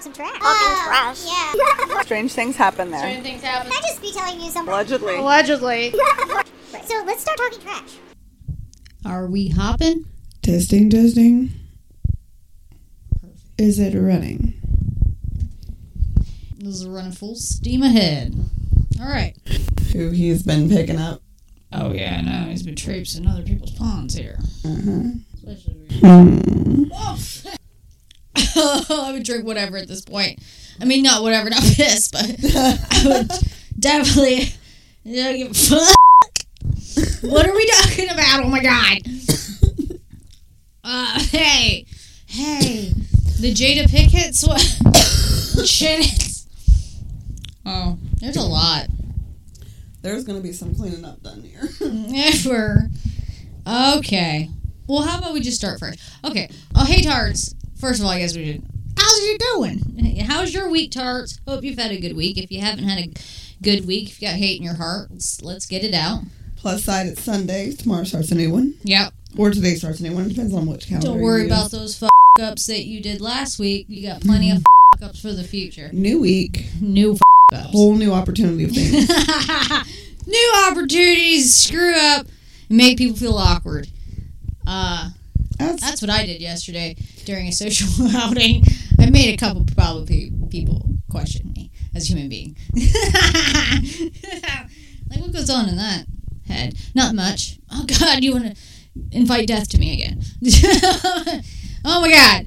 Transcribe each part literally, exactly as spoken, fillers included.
talk some trash. Talking uh, trash. Yeah. Strange things happen there. Strange things happen. Can I just be telling you something? Allegedly. Allegedly. So let's start talking trash. Are we hopping? Testing, testing. Is it running? This is running full steam ahead. All right. Who he's been picking up. Oh, yeah, I know. He's been traipsing other people's ponds here. Uh-huh. Especially when Woof! I would drink whatever at this point. I mean, not whatever, not piss, but I would definitely don't give a fuck. What are we talking about? Oh, my God. Uh, hey. Hey. The Jada Pinkett sweat. Shit. Oh, there's a lot. There's going to be some cleaning up done here. Never. Okay. Well, how about we just start first? Okay. Oh, hey, Tarts. First of all, I guess we did. How's you doing? How's your week, Tarts? Hope you've had a good week. If you haven't had a good week, if you've got hate in your heart, let's, let's get it out. Plus side, it's Sunday. Tomorrow starts a new one. Yep. Or today starts a new one. Depends on which calendar. Don't worry you about those f**k-ups that you did last week. You got plenty of f**k-ups for the future. New week. New f**k-ups. Whole new opportunity of things. New opportunities, screw up, and make people feel awkward. Uh, that's, that's what I did yesterday during a social outing. I made a couple probably people question me as a human being. Like, what goes on in that head? Not much. Oh, God, you want to invite death to me again. Oh, my God.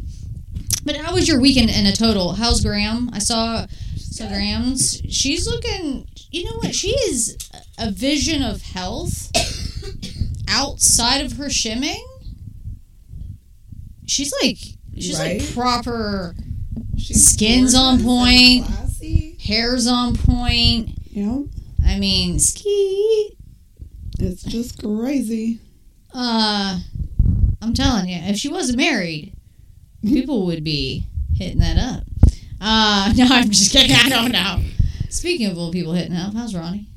But how was your weekend in a total? How's Graham? I saw... So Graham's, she's looking, you know what, she is a vision of health outside of her shimming. She's like, she's right? Like proper, she's skin's on point, hair's on point. Yep. I mean, ski. It's just crazy. Uh, I'm telling you, if she wasn't married, people would be hitting that up. Uh, no, I'm just kidding. I don't know. Speaking of old people hitting up, how's Ronnie?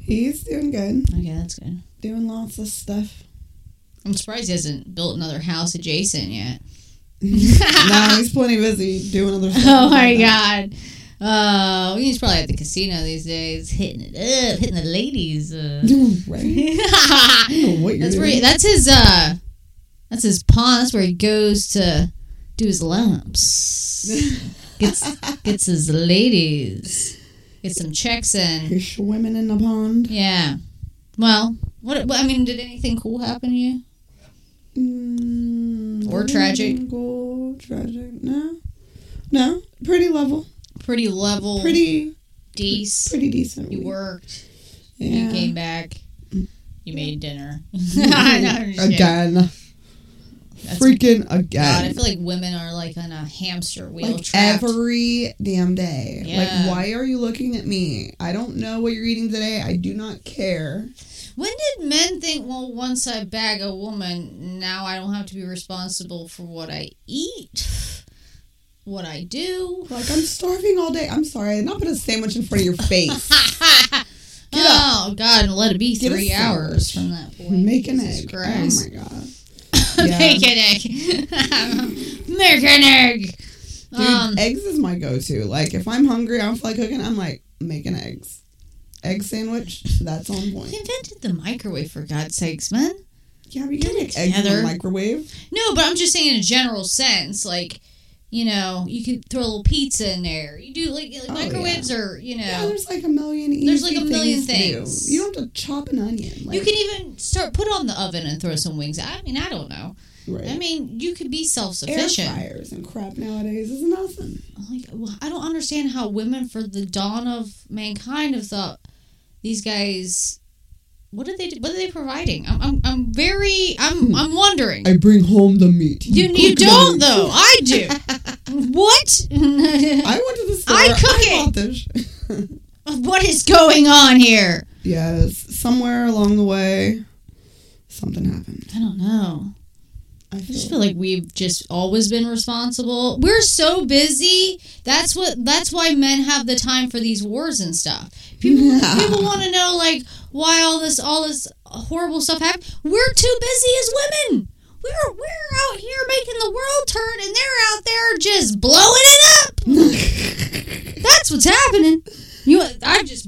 He's doing good. Okay, that's good. Doing lots of stuff. I'm surprised he hasn't built another house adjacent yet. No, he's plenty busy doing other stuff. Oh, my God. Uh, he's probably at the casino these days, hitting it up, hitting the ladies. Uh. Right. I don't know what you're that's doing. Where he, that's his, uh, that's his pawn. That's where he goes to... do his lumps. Gets gets his ladies. Get some checks in. You're swimming in the pond. Yeah. Well, what? I mean, did anything cool happen to you? Mm, or tragic? Cool, tragic. No. No. Pretty level. Pretty level. Pretty decent. Pretty decent. You worked. Yeah. You came back. You made dinner. No, again. That's freaking again. God, I feel like women are like on a hamster wheel like trapped. Every damn day. Yeah. Like, why are you looking at me? I don't know what you're eating today. I do not care. When did men think, well, once I bag a woman, now I don't have to be responsible for what I eat, what I do? Like, I'm starving all day. I'm sorry. I'm not putting a sandwich in front of your face. Oh, God. And let it be Get three hours from that point. Make an Jesus egg. Christ. Oh, my God. Yeah. Make an egg. Make an egg. Dude, um, eggs is my go-to. Like, if I'm hungry, I don't feel like cooking, I'm like, making eggs. Egg sandwich, that's on point. You invented the microwave, for God's sakes, man. Yeah, we can make eggs in the microwave. No, but I'm just saying in a general sense, like, you know, you could throw a little pizza in there. You do, like, like oh, microwaves yeah. are, you know. Yeah, there's like a million easy There's like a million things. things. You don't have to chop an onion. Like, you can even start, put on the oven and throw some wings. I mean, I don't know. Right. I mean, you could be self-sufficient. Air fryers and crap nowadays is nothing. Like, well, I don't understand how women for the dawn of mankind have thought, these guys, what are they, what are they providing? I'm, I'm, I'm very, I'm, I'm wondering. I bring home the meat. You, you don't, though. I do. What? I went to the store. I cook I bought it. This. What is going on here? Yes. Somewhere along the way, something happened. I don't know. I, feel I just feel like we've just always been responsible. We're so busy. That's what. That's why men have the time for these wars and stuff. People, yeah. people want to know, like, why all this, all this horrible stuff happened. We're too busy as women. We're we're out here making the world turn, and they're out there just blowing it up.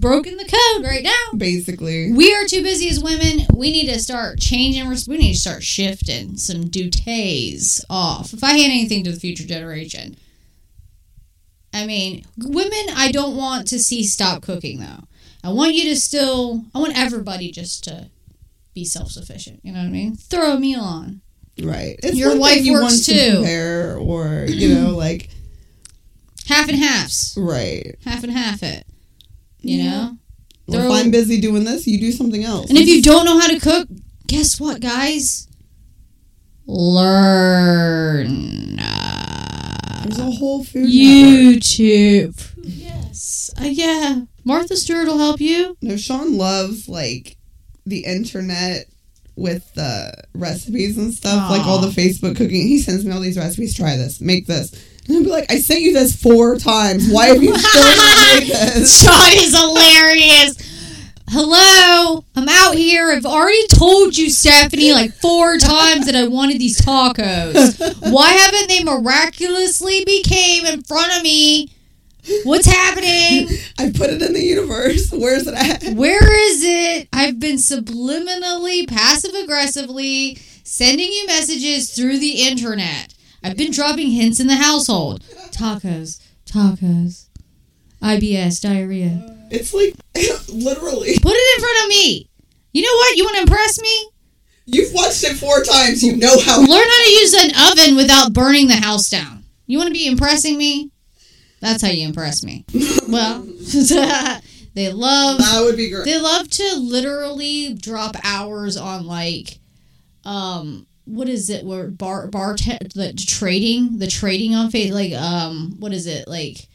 broken the code right now. Basically. We are too busy as women. We need to start changing. We need to start shifting some dutes off. If I hand anything to the future generation. I mean, women, I don't want to see stop cooking, though. I want you to still... I want everybody just to be self-sufficient. You know what I mean? Throw a meal on. Right. It's your wife you works, too. To compare or, you know, like... half and halves. Right. Half and half it. You yeah. know? Well, throw... if I'm busy doing this, you do something else. And if you don't know how to cook, guess what, guys? Learn... There's a whole food YouTube. Network. Yes. Uh, yeah. Martha Stewart will help you. No, Sean loves, like, the internet with the uh, recipes and stuff. Aww. Like, all the Facebook cooking. He sends me all these recipes. Try this. Make this. And I'll be like, I sent you this four times. Why have you still not made this? Sean is hilarious. Hello, I'm out here. I've already told you, Stephanie, like four times that I wanted these tacos. Why haven't they miraculously became in front of me? What's happening? I put it in the universe. Where's it at? Where is it? I've been subliminally, passive-aggressively sending you messages through the internet. I've been dropping hints in the household. Tacos, tacos, I B S, diarrhea. It's like, literally. Put it in front of me. You know what? You want to impress me? You've watched it four times. You know how. Learn how to use an oven without burning the house down. You want to be impressing me? That's how you impress me. Well, they love. That would be great. They love to literally drop hours on, like, um, what is it? Where bar bar t- the trading the trading on Facebook. Like, um, what is it like?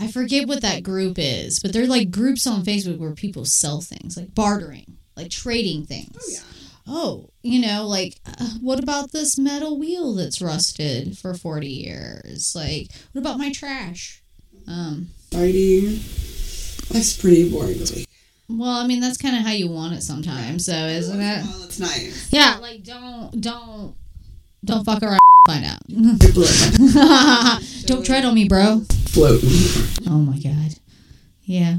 I forget what that group is, but they're like groups on Facebook where people sell things, like bartering, like trading things. Oh, yeah. Oh, you know, like, uh, what about this metal wheel that's rusted for forty years? Like, what about my trash? Um, Fighting. Life's pretty boring this week. Well, I mean, that's kind of how you want it sometimes, so isn't it? Well, it's nice. Yeah, like, don't, don't, don't fuck around. Find out. Don't tread on me, bro. Float. Oh my god. Yeah.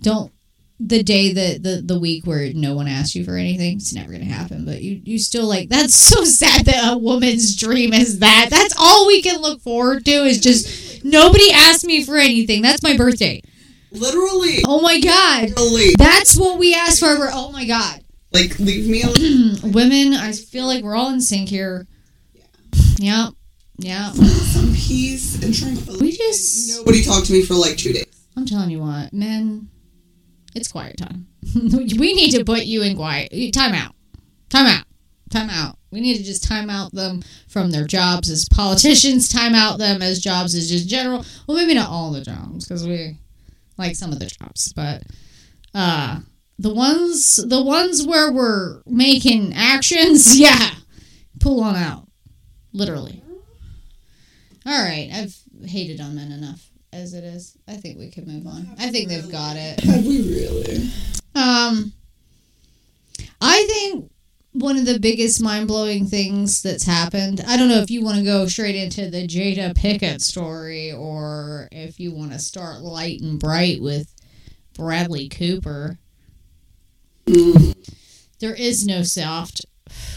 Don't. The day that the the week where no one asks you for anything, it's never gonna happen. But you you still like. That's so sad that a woman's dream is that. That's all we can look forward to is just nobody asked me for anything. That's my birthday. Literally. Oh my god. Literally. That's what we asked for. Oh my god. Like, leave me alone. Women, I feel like we're all in sync here. Yeah, yeah. Some peace and tranquility. We just... Nobody talked to me for like two days. I'm telling you what, men, it's quiet time. We need to put you in quiet. Time out. Time out. Time out. We need to just time out them from their jobs as politicians, time out them as jobs as just general. Well, maybe not all the jobs, because we like some of the jobs, but... uh, the ones, the ones where we're making actions, yeah, pull on out. Literally. All right. I've hated on men enough as it is. I think we could move on. I think they've got it. Have we really? Um, I think one of the biggest mind-blowing things that's happened, I don't know if you want to go straight into the Jada Pinkett story or if you want to start light and bright with Bradley Cooper. Mm. There is no soft.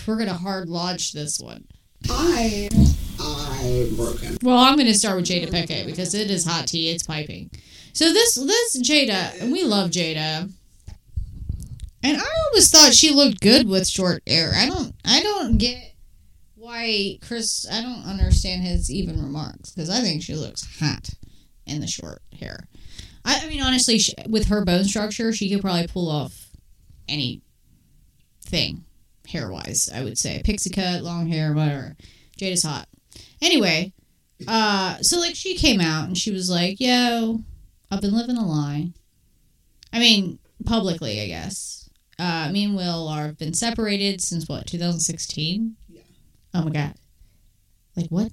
We're going to hard lodge this one. I, I broken. Well, I'm going to start with Jada Pinkett because it is hot tea. It's piping. So this, this Jada, and we love Jada. And I always thought she looked good with short hair. I don't, I don't get why Chris. I don't understand his even remarks because I think she looks hot in the short hair. I, I mean, honestly, she, with her bone structure, she could probably pull off any thing. Hair-wise, I would say. Pixie cut, long hair, whatever. Jada's hot. Anyway, uh, so, like, she came out and she was like, yo, I've been living a lie. I mean, publicly, I guess. Uh, me and Will are been separated since, what, two thousand sixteen? Yeah. Oh, my God. Like, what?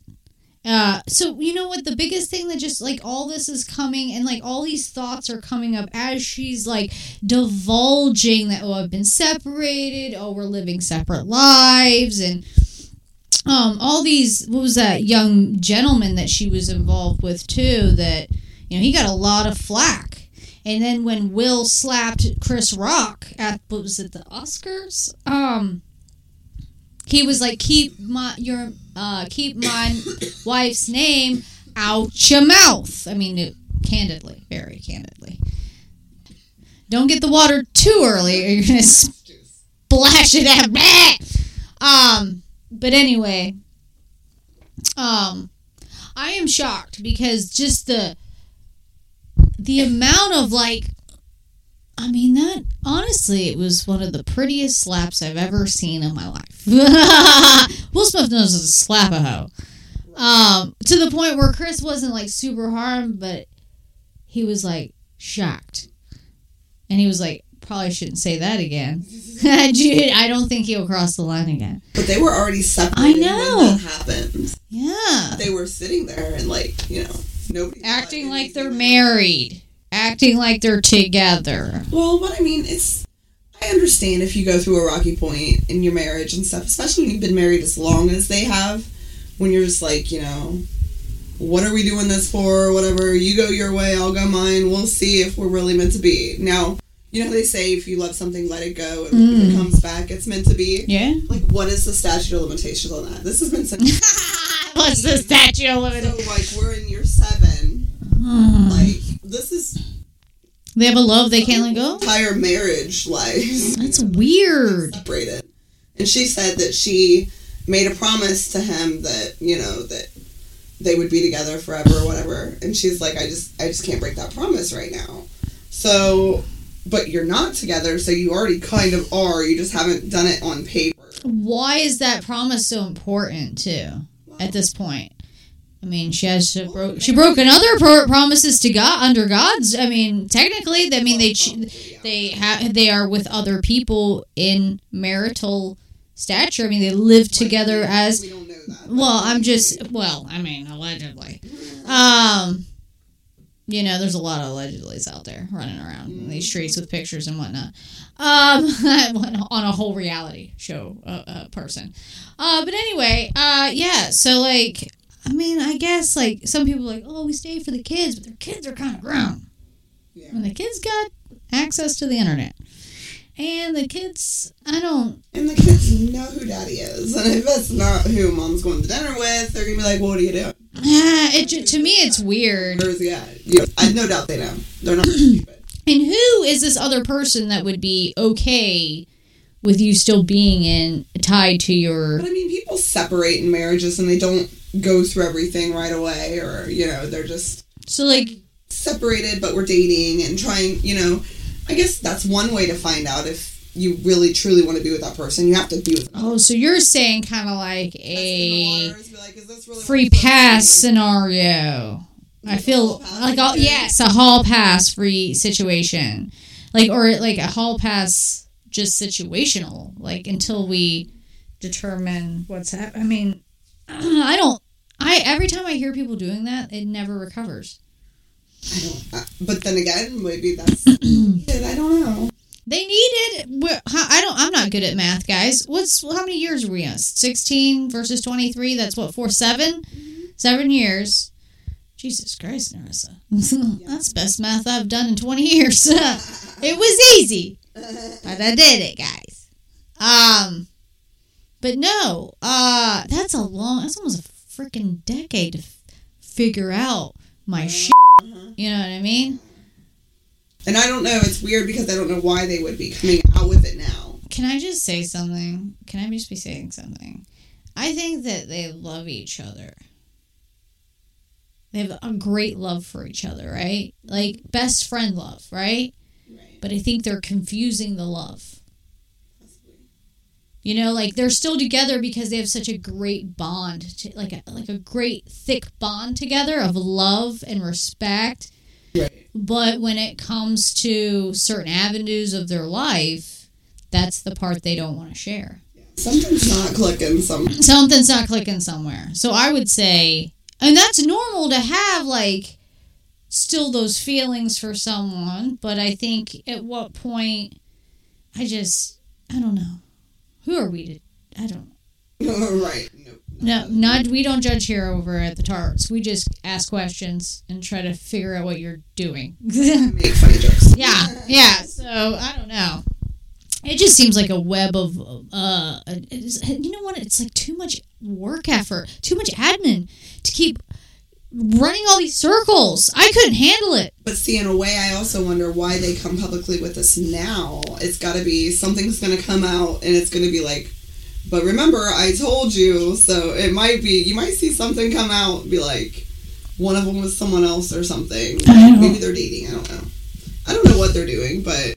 Uh, so, you know what? The biggest thing that just, like, all this is coming and, like, all these thoughts are coming up as she's, like, divulging that, oh, I've been separated. Oh, we're living separate lives. And um, all these, what was that young gentleman that she was involved with, too, that, you know, he got a lot of flack. And then when Will slapped Chris Rock at, what was it, the Oscars? Um, he was like, keep my your uh, keep my wife's name out your mouth. I mean, it, candidly, very candidly. Don't get the water too early, or you're gonna splash it out. Um, but anyway, um, I am shocked because just the. The amount of, like, I mean, that, honestly, it was one of the prettiest slaps I've ever seen in my life. Will Smith knows how to slap a hoe. Um, to the point where Chris wasn't, like, super harmed, but he was, like, shocked. And he was like, probably shouldn't say that again. Dude, I don't think he'll cross the line again. But they were already separated when that happened. Yeah. They were sitting there and, like, you know. Nobody's acting like they're married. Acting like they're together. Well, what I mean is, I understand if you go through a rocky point in your marriage and stuff, especially when you've been married as long as they have, when you're just like, you know, what are we doing this for, whatever, you go your way, I'll go mine, we'll see if we're really meant to be. Now, you know how they say if you love something, let it go, and mm. if it comes back, it's meant to be? Yeah. Like, what is the statute of limitations on that? This has been such What's the statute of limitations? So, like, we're in year seven. Uh, like, this is... They have a love they can't let go? Entire marriage life. That's weird. Separated. And she said that she made a promise to him that, you know, that they would be together forever or whatever. And she's like, I just, I just can't break that promise right now. So... But you're not together, so you already kind of are. You just haven't done it on paper. Why is that promise so important, too, well, at this point? I mean, she has she broke she broke another pro- promises to God under God's. I mean, technically, I mean they they ha- they are with other people in marital stature. I mean, they live together as we don't know that. Well, I'm just well, I mean, allegedly. Um You know, there's a lot of allegedlys out there running around in these streets with pictures and whatnot. Um, on a whole reality show uh, uh, person. Uh, but anyway, uh, yeah, so, like, I mean, I guess, like, some people are like, oh, we stay for the kids, but their kids are kind of grown. Yeah. When the kids got access to the internet. And the kids, I don't... And the kids know who daddy is. And if that's not who mom's going to dinner with, they're going to be like, well, what are you doing? Uh, it, to me, it's weird. Where's the guy? Yeah, I no doubt they know. They're not stupid. And who is this other person that would be okay with you still being in tied to your... But, I mean, people separate in marriages and they don't go through everything right away or, you know, they're just... So, like... Separated, but we're dating and trying, you know... I guess that's one way to find out if you really, truly want to be with that person. You have to be with them. Oh, so you're saying kind of like a like, really free pass scenario. Like I feel like, all, yes, a hall pass free situation. Like, or like a hall pass just situational. Like, until we determine what's happening. I mean, I don't, I, every time I hear people doing that, it never recovers. I don't, uh, but then again, maybe that's it. I don't know. They needed. I don't. I'm not good at math, guys. What's how many years are we on? Sixteen versus twenty-three. That's what four seven, mm-hmm. seven years. Jesus Christ, Narissa. Yeah. That's the best math I've done in twenty years. It was easy, but I did it, guys. Um, but no. Uh, that's a long. That's almost a freaking decade to f- figure out my shit. You know what I mean? And I don't know. It's weird because I don't know why they would be coming out with it now. Can I just say something? Can I just be saying something? I think that they love each other. They have a great love for each other, right? Like, best friend love, right? Right. But I think they're confusing the love. You know, like, they're still together because they have such a great bond, to, like, a, like a great thick bond together of love and respect. Right. But when it comes to certain avenues of their life, that's the part they don't want to share. Yeah. Something's not clicking somewhere. Something's not clicking somewhere. So I would say, and that's normal to have, like, still those feelings for someone, but I think at what point, I just, I don't know. Who are we to... I don't know. Right. No, No, not we don't judge here over at the Tarts. We just ask questions and try to figure out what you're doing. Make funny jokes. Yeah, yeah. So I don't know. It just seems like a web of, uh, you know what? It's like too much work effort, too much admin to keep running all these circles. I couldn't handle it. But see, in a way, I also wonder why they come publicly with this now. It's got to be something's going to come out, and it's going to be like, but remember, I told you. So it might be, you might see something come out and be like, one of them was someone else or something. Maybe they're dating. I don't know. I don't know what they're doing, but.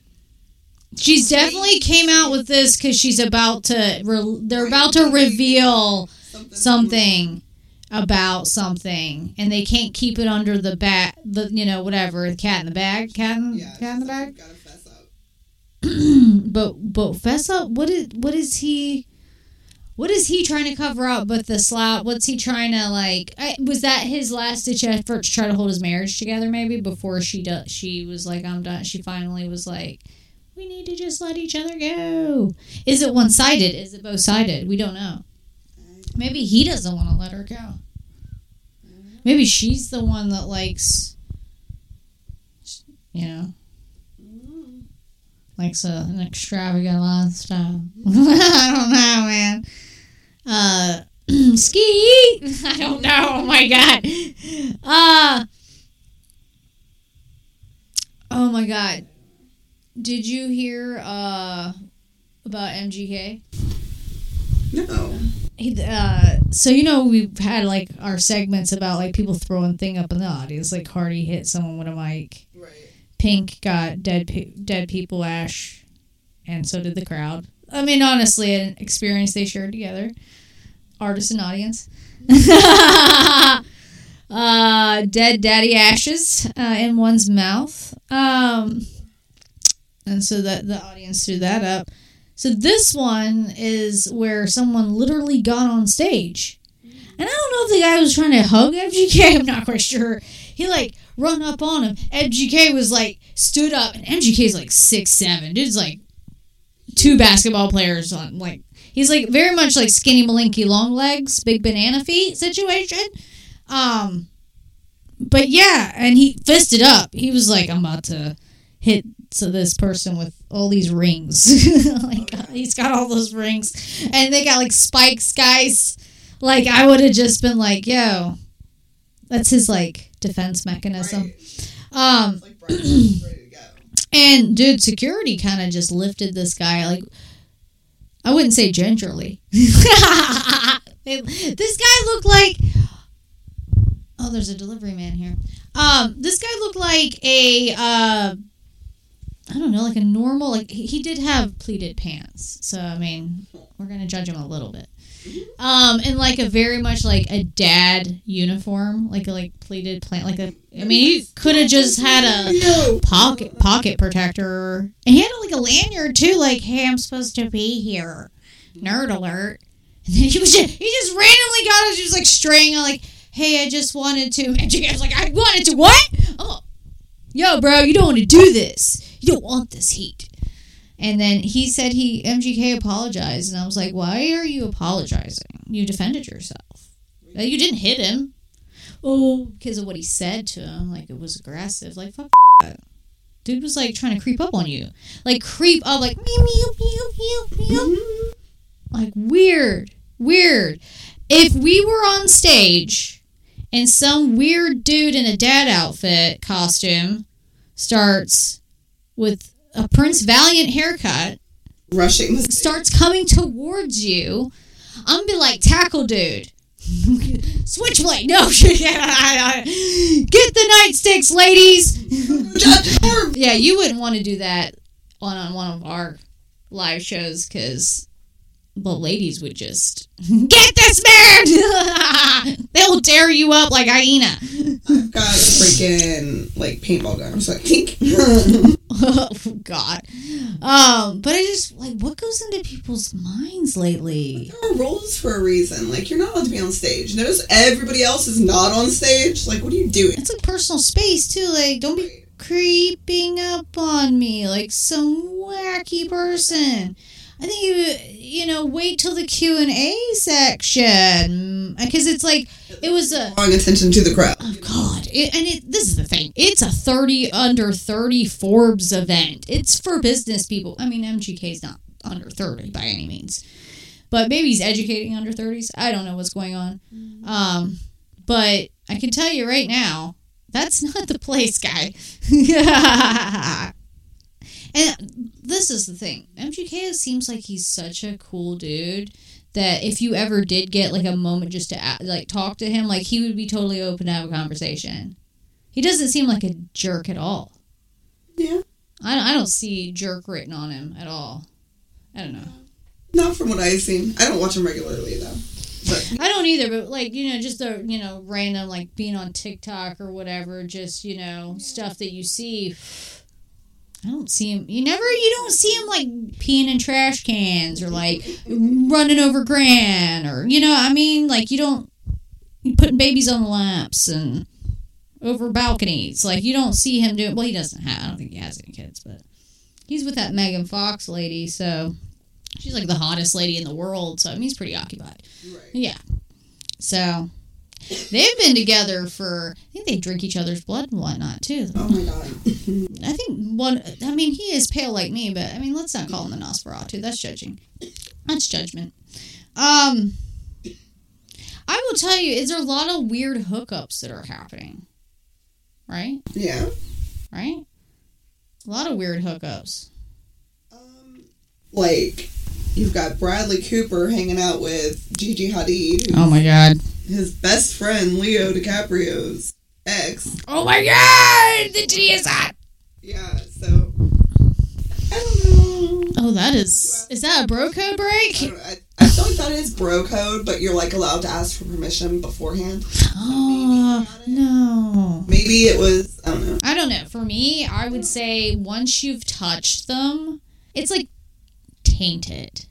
She's definitely came out with this because she's about to, re- they're about to reveal something about something, and they can't keep it under the bat, the, you know, whatever, the cat in the bag, cat in, yeah, cat in the bag. Gotta fess up. but, but fess up, what is, what is he, what is he trying to cover up with the slap? What's he trying to, like, I, was that his last ditch effort to try to hold his marriage together, maybe, before she do, she was like, I'm done, she finally was like, we need to just let each other go. Is it one-sided? Is it both-sided? We don't know. Maybe he doesn't want to let her go. Maybe she's the one that likes, you know, likes a, an extravagant lifestyle. I don't know, man. Uh, ski! I don't know. Oh, my God. Uh, oh, my God. Did you hear uh, about M G K? No. He, uh, so, you know, we've had, like, our segments about, like, people throwing thing up in the audience. Like, Cardi hit someone with a mic. Right. Pink got dead pe- dead people ash, and so did the crowd. I mean, honestly, an experience they shared together. Artist and audience. uh, dead daddy ashes uh, in one's mouth. Um... And so that the audience threw that up. So this one is where someone literally got on stage. And I don't know if the guy was trying to hug M G K. I'm not quite sure. He, like, run up on him. M G K was, like, stood up. And M G K's, like, six seven. Dude's, like, two basketball players on, like... He's, like, very much, like, skinny, malinky, long legs, big banana feet situation. Um, But, yeah. And he fisted up. He was, like, I'm about to hit... So this person with all these rings, like uh, he's got all those rings, and they got like spikes, guys. Like I would have just been like, "Yo," that's his like defense mechanism. Right. Um, like Brian, ready to go. And dude, security kind of just lifted this guy. Like I wouldn't say gingerly. This guy looked like oh, there's a delivery man here. Um, this guy looked like a. Uh, I don't know, like a normal, like, he did have pleated pants. So, I mean, we're going to judge him a little bit. Um, and, like, a very much, like, a dad uniform. Like, a, like, pleated plant, like, a, I mean, he could have just had a pocket pocket protector. And he had, like, a lanyard, too. Like, hey, I'm supposed to be here. Nerd alert. And then he was just, he just randomly got us, he was, like, straying on, like, hey, I just wanted to. And I was like, I wanted to what? Oh, yo, bro, you don't want to do this. You don't want this heat. And then he said he, M G K apologized. And I was like, why are you apologizing? You defended yourself. You didn't hit him. Oh, because of what he said to him. Like, it was aggressive. Like, fuck that. Dude was, like, trying to creep up on you. Like, creep up, like, meow, meow, meow, meow, meow. Like, weird. Weird. If we were on stage and some weird dude in a dad outfit costume starts... with a Prince Valiant haircut, rushing the starts coming towards you, I'm gonna be like, tackle dude. Switchblade. No. Get the nightsticks, ladies. Yeah, you wouldn't want to do that on, on one of our live shows because the ladies would just, get this man! They'll tear you up like hyena. I've got a freaking, like, paintball gun. I'm just like, tink. Oh, God. Um, but I just, like, what goes into people's minds lately? There are roles for a reason. Like, you're not allowed to be on stage. Notice everybody else is not on stage. Like, what are you doing? It's, like, personal space, too. Like, don't be creeping up on me like some wacky person. I think you you know wait till the Q and A section because it's like it was a drawing attention to the crowd. Oh God! It, and it, this is the thing. It's a thirty under thirty Forbes event. It's for business people. I mean, M G K is not under thirty by any means, but maybe he's educating under thirties. I don't know what's going on. Mm-hmm. Um, but I can tell you right now, that's not the place, guy. And this is the thing. M G K seems like he's such a cool dude that if you ever did get, like, a moment just to, like, talk to him, like, he would be totally open to have a conversation. He doesn't seem like a jerk at all. Yeah. I, I don't see jerk written on him at all. I don't know. Not from what I've seen. I don't watch him regularly, though. But. I don't either, but, like, you know, just the, you know, random, like, being on TikTok or whatever, just, you know, stuff that you see. I don't see him. You never, you don't see him, like, peeing in trash cans or, like, running over Gran or, you know, I mean, like, you don't, you're putting babies on laps and over balconies. Like, you don't see him doing, well, he doesn't have, I don't think he has any kids, but he's with that Megan Fox lady, so she's, like, the hottest lady in the world, so, I mean, he's pretty occupied. Right. Yeah. So, they've been together for, I think they drink each other's blood and whatnot, too. Oh, my God. I think one, I mean, he is pale like me, but, I mean, let's not call him the Nosferatu. That's judging. That's judgment. Um, I will tell you, is there a lot of weird hookups that are happening? Right? Yeah. Right? A lot of weird hookups. Um, like, you've got Bradley Cooper hanging out with Gigi Hadid. Oh, my God. His best friend, Leo DiCaprio's ex. Oh my God! The G is hot! Yeah, so. I don't know. Oh, that is. Is that a bro code break? I, I, I feel like that is bro code, but you're like allowed to ask for permission beforehand. Oh, so maybe no. Maybe it was. I don't know. I don't know. For me, I would say once you've touched them, it's like tainted.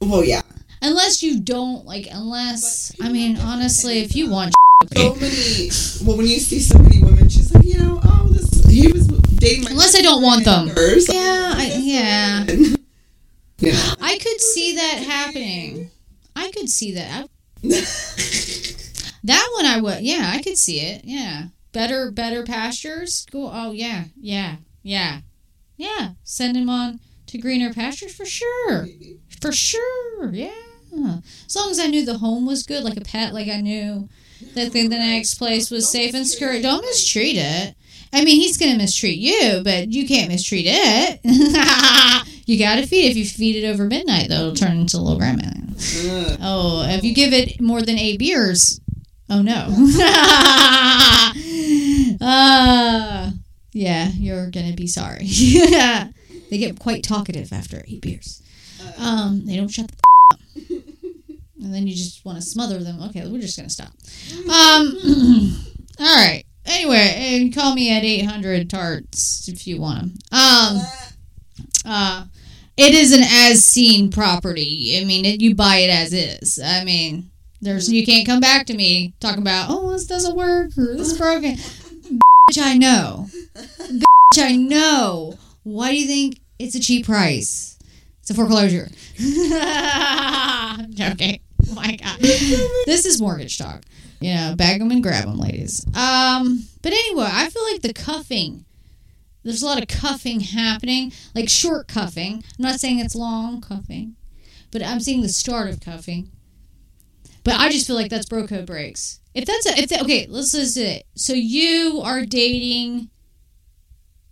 Well, yeah. Unless you don't, like, unless, I mean, honestly, if you want so many, well, when you see so many women, she's like, you know, oh, this, he was dating my unless I don't want them. Yeah, I, yeah. yeah. I could see that happening. I could see that. That one I would, yeah, I could see it, yeah. Better, better pastures? Cool. Oh, yeah, yeah, yeah, yeah. Send him on to greener pastures for sure. For sure, yeah. As long as I knew the home was good, like a pet, like I knew that the, the next place was safe and secure. Don't mistreat it. I mean, he's going to mistreat you, but you can't mistreat it. You got to feed it. If you feed it over midnight, though, it'll turn into a little grandma. Oh, if you give it more than eight beers, oh, no. uh, yeah, you're going to be sorry. They get quite talkative after eight beers. Um, they don't shut the and then you just want to smother them. Okay, we're just going to stop. Um, all right. Anyway, call me at eight hundred tarts if you want them. Um, uh, it is an as-seen property. I mean, it, you buy it as is. I mean, there's you can't come back to me talking about, oh, this doesn't work or this is broken. Bitch, I know. Bitch, I know. Why do you think it's a cheap price? It's a foreclosure. Okay. Oh my God. This is mortgage talk. You know, bag them and grab them, ladies. Um, but anyway, I feel like the cuffing, there's a lot of cuffing happening, like short cuffing. I'm not saying it's long cuffing, but I'm seeing the start of cuffing. But I just feel like that's bro code breaks. If that's a, if that, okay, let's listen to it. So you are dating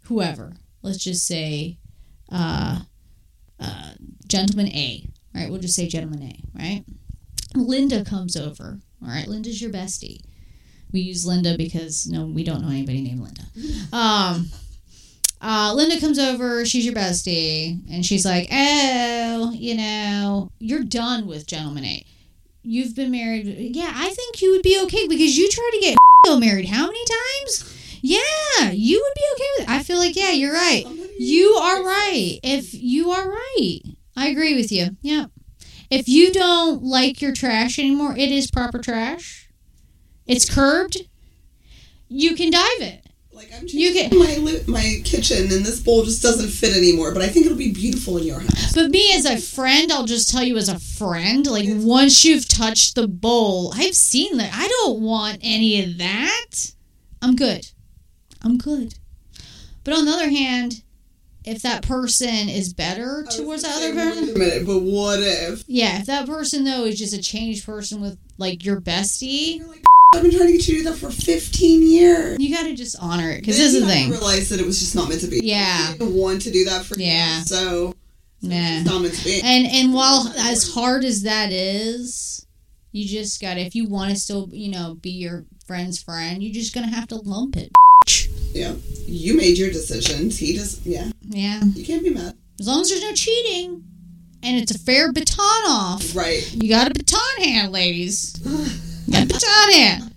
whoever. Let's just say, uh, Uh, gentleman A, right? We'll just say gentleman A, right? Linda comes over, all right? Linda's your bestie. We use Linda because, no, we don't know anybody named Linda. Um, uh, Linda comes over, she's your bestie, and she's like, oh, you know, you're done with gentleman A. You've been married. Yeah, I think you would be okay because you tried to get so married how many times? Yeah, you would be okay with it. I feel like, yeah, you're right. You are right. If you are right. I agree with you. Yeah. If you don't like your trash anymore, it is proper trash. It's curbed. You can dive it. Like, I'm changing can, my, li- my kitchen and this bowl just doesn't fit anymore, but I think it'll be beautiful in your house. But me as a friend, I'll just tell you as a friend, like, it's, once you've touched the bowl, I've seen that. I don't want any of that. I'm good. I'm good. But on the other hand, if that person is better towards that other person... Wait a minute, but what if? Yeah, if that person, though, is just a changed person with, like, your bestie... You're like, I've been trying to get you to do that for fifteen years. You gotta just honor it, because this is the thing. You realize that it was just not meant to be. Yeah. You didn't want to do that for yeah. you, so... Yeah. It's not meant to be. And, and while, as hard as that is, you just gotta... If you want to still, you know, be your friend's friend, you're just gonna have to lump it. Yeah, you made your decisions. He just, yeah. Yeah. You can't be mad. As long as there's no cheating. And it's a fair baton off. Right. You got a baton hand, ladies. You got a baton hand.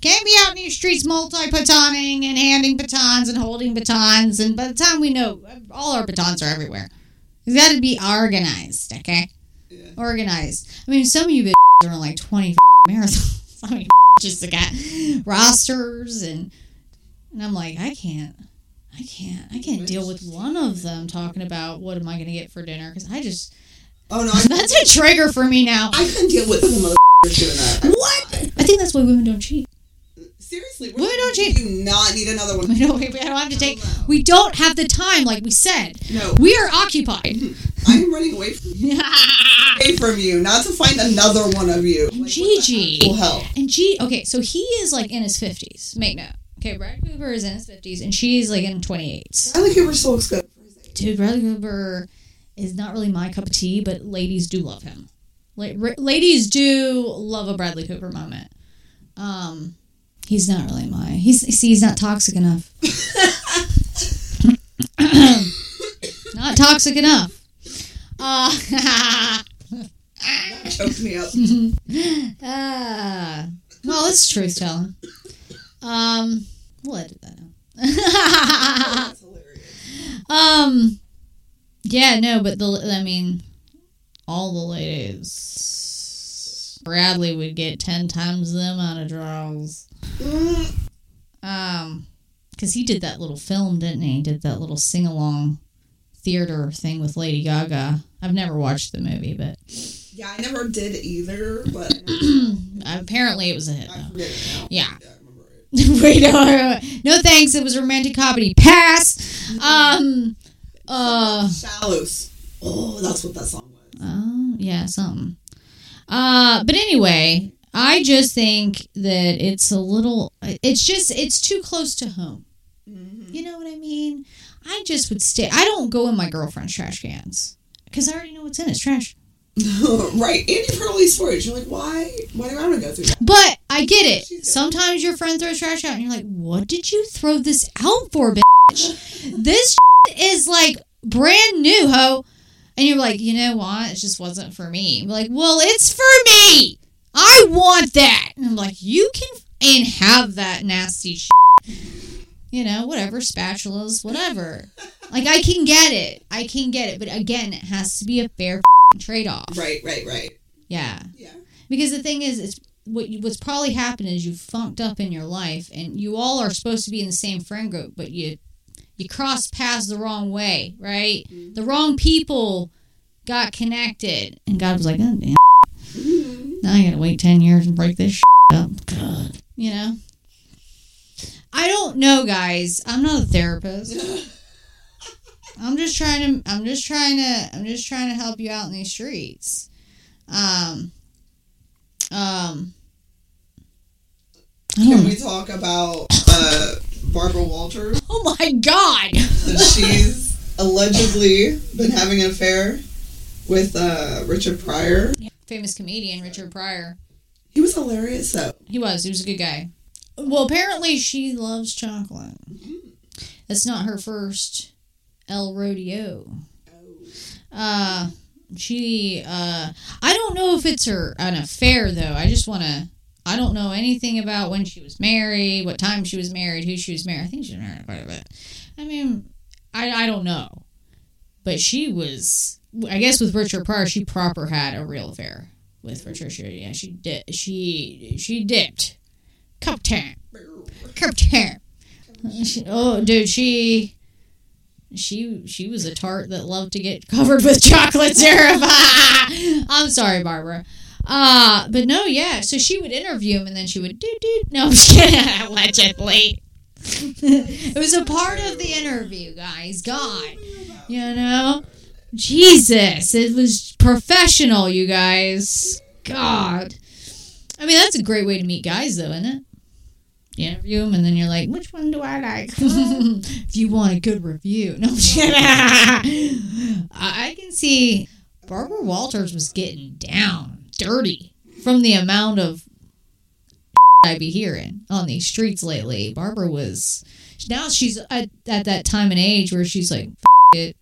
Can't be out in your streets multi-batoning and handing batons and holding batons. And by the time we know, all our batons are everywhere. It's got to be organized, okay? Yeah. Organized. I mean, some of you bitches are on like twenty marathons. Some of you bitches got rosters and... And I'm like, I can't, I can't, I can't deal with one of them talking about what am I going to get for dinner, because I just, oh no, that's a trigger for me now. I couldn't deal with the motherfuckers doing that. What? I think that's why women don't cheat. Seriously, women don't cheat. We do not need another one. No, we don't have to take. We don't have the time, like we said. No, we are occupied. I'm running away from you. Away from you, not to find another one of you. And like, Gigi will help. And G. Okay, so he is like in his fifties. Make note. Okay, Bradley Cooper is in his fifties, and she's, like, in twenty-eight. Bradley Cooper still looks good. Dude, Bradley Cooper is not really my cup of tea, but ladies do love him. Like, r- ladies do love a Bradley Cooper moment. Um, he's not really my... He's See, he's not toxic enough. Not toxic enough. Uh, that choked me up. uh, well, it's truth-telling. Um, we'll edit that out. Oh, that's hilarious. Um, yeah, no, but the, I mean, all the ladies, Bradley would get ten times the amount of draws. Um, because he did that little film, didn't he? He did that little sing-along theater thing with Lady Gaga. I've never watched the movie, but... Yeah, I never did either, but... Apparently it was a hit, though. Yeah. yeah. Wait, no, no, no thanks, it was a romantic comedy. Pass! Um, uh... Shallows. Oh, that's what that song was. Oh, uh, yeah, something. Uh, but anyway, I just think that it's a little... It's just, it's too close to home. Mm-hmm. You know what I mean? I just would stay... I don't go in my girlfriend's trash cans. Because I already know what's in it. It's trash. Right, and you probably storage. You're like, why? Why do I want to go through that? But I get it. Sometimes your friend throws trash out, and you're like, what did you throw this out for, bitch? This is like brand new, ho. And you're like, you know what? It just wasn't for me. I'm like, well, it's for me. I want that. And I'm like, you can and have that nasty shit. You know, whatever, spatulas, whatever. Like, I can get it. I can get it. But again, it has to be a fair trade-off. Right, right, right. Yeah. Yeah. Because the thing is, it's what you, what's probably happened is you funked up in your life, and you all are supposed to be in the same friend group, but you you crossed paths the wrong way, right? Mm-hmm. The wrong people got connected, and God was like, oh, damn. Mm-hmm. Now I gotta wait ten years and break this shit up. God. You know? I don't know, guys. I'm not a therapist. I'm just trying to, I'm just trying to, I'm just trying to help you out in these streets. Um, um, Can we talk about uh, Barbara Walters? Oh my God! She's allegedly been having an affair with uh, Richard Pryor. Famous comedian, Richard Pryor. He was hilarious, though. He was, he was a good guy. Well, apparently she loves chocolate. Mm-hmm. That's not her first... El Rodeo. Uh, she, uh, I don't know if it's her an affair, though. I just want to, I don't know anything about when she was married, what time she was married, who she was married. I think she was married quite a bit. I mean, I, I don't know. But she was, I guess with Richard Pryor, she proper had a real affair with Richard. She, yeah, she did. She, she dipped. Cup time. Cup time. She, oh, dude, she... She she was a tart that loved to get covered with chocolate syrup. I'm sorry, Barbara. Uh, but no, yeah. So she would interview him, and then she would do do. No, I'm just kidding. Allegedly. It was a part of the interview, guys. God. You know? Jesus. It was professional, you guys. God. I mean, that's a great way to meet guys, though, isn't it? You interview them, and then you're like, which one do I like? If you want a good review. No, I can see Barbara Walters was getting down, dirty, from the amount of I be hearing on these streets lately. Barbara was, now she's at, at that time and age where she's like, F it.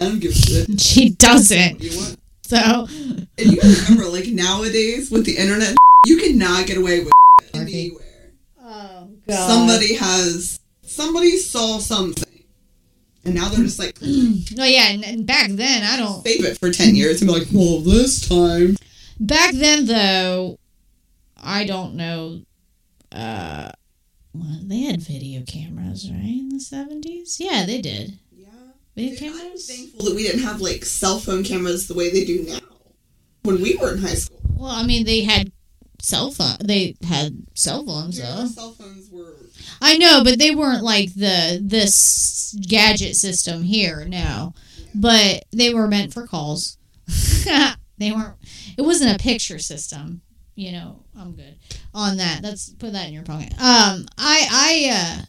I don't give a shit. She doesn't. You want? So. And you remember, like, nowadays with the internet, you cannot get away with it anywhere. Oh, God. Somebody has, somebody saw something, and now they're just like... No, yeah, and, and back then, I don't... Save it for ten years and be like, well, this time... Back then, though, I don't know, uh, well, they had video cameras, right, in the seventies? Yeah, they did. Yeah. They had Dude, cameras? I'm thankful that we didn't have, like, cell phone cameras the way they do now, when we were in high school. Well, I mean, they had... Cell phone. They had cell phones, yeah, though. Cell phones were. I know, but they weren't like the this gadget system here. No, yeah. But they were meant for calls. They weren't. It wasn't a picture system. You know, I'm good on that. Let's put that in your pocket. Um, I, I, uh,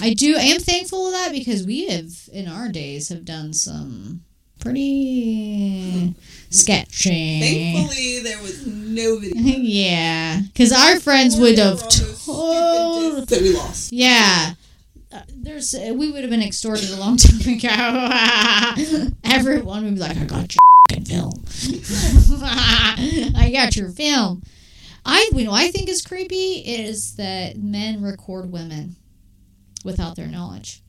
I do. I am thankful of that because we have in our days have done some. Pretty sketchy. Thankfully, there was no video. Yeah, because our friends would have told that we lost. Yeah, uh, there's uh, we would have been extorted a long time ago. Everyone would be like, "I got your fucking film. I got your film." I you know I think is creepy is that men record women without their knowledge.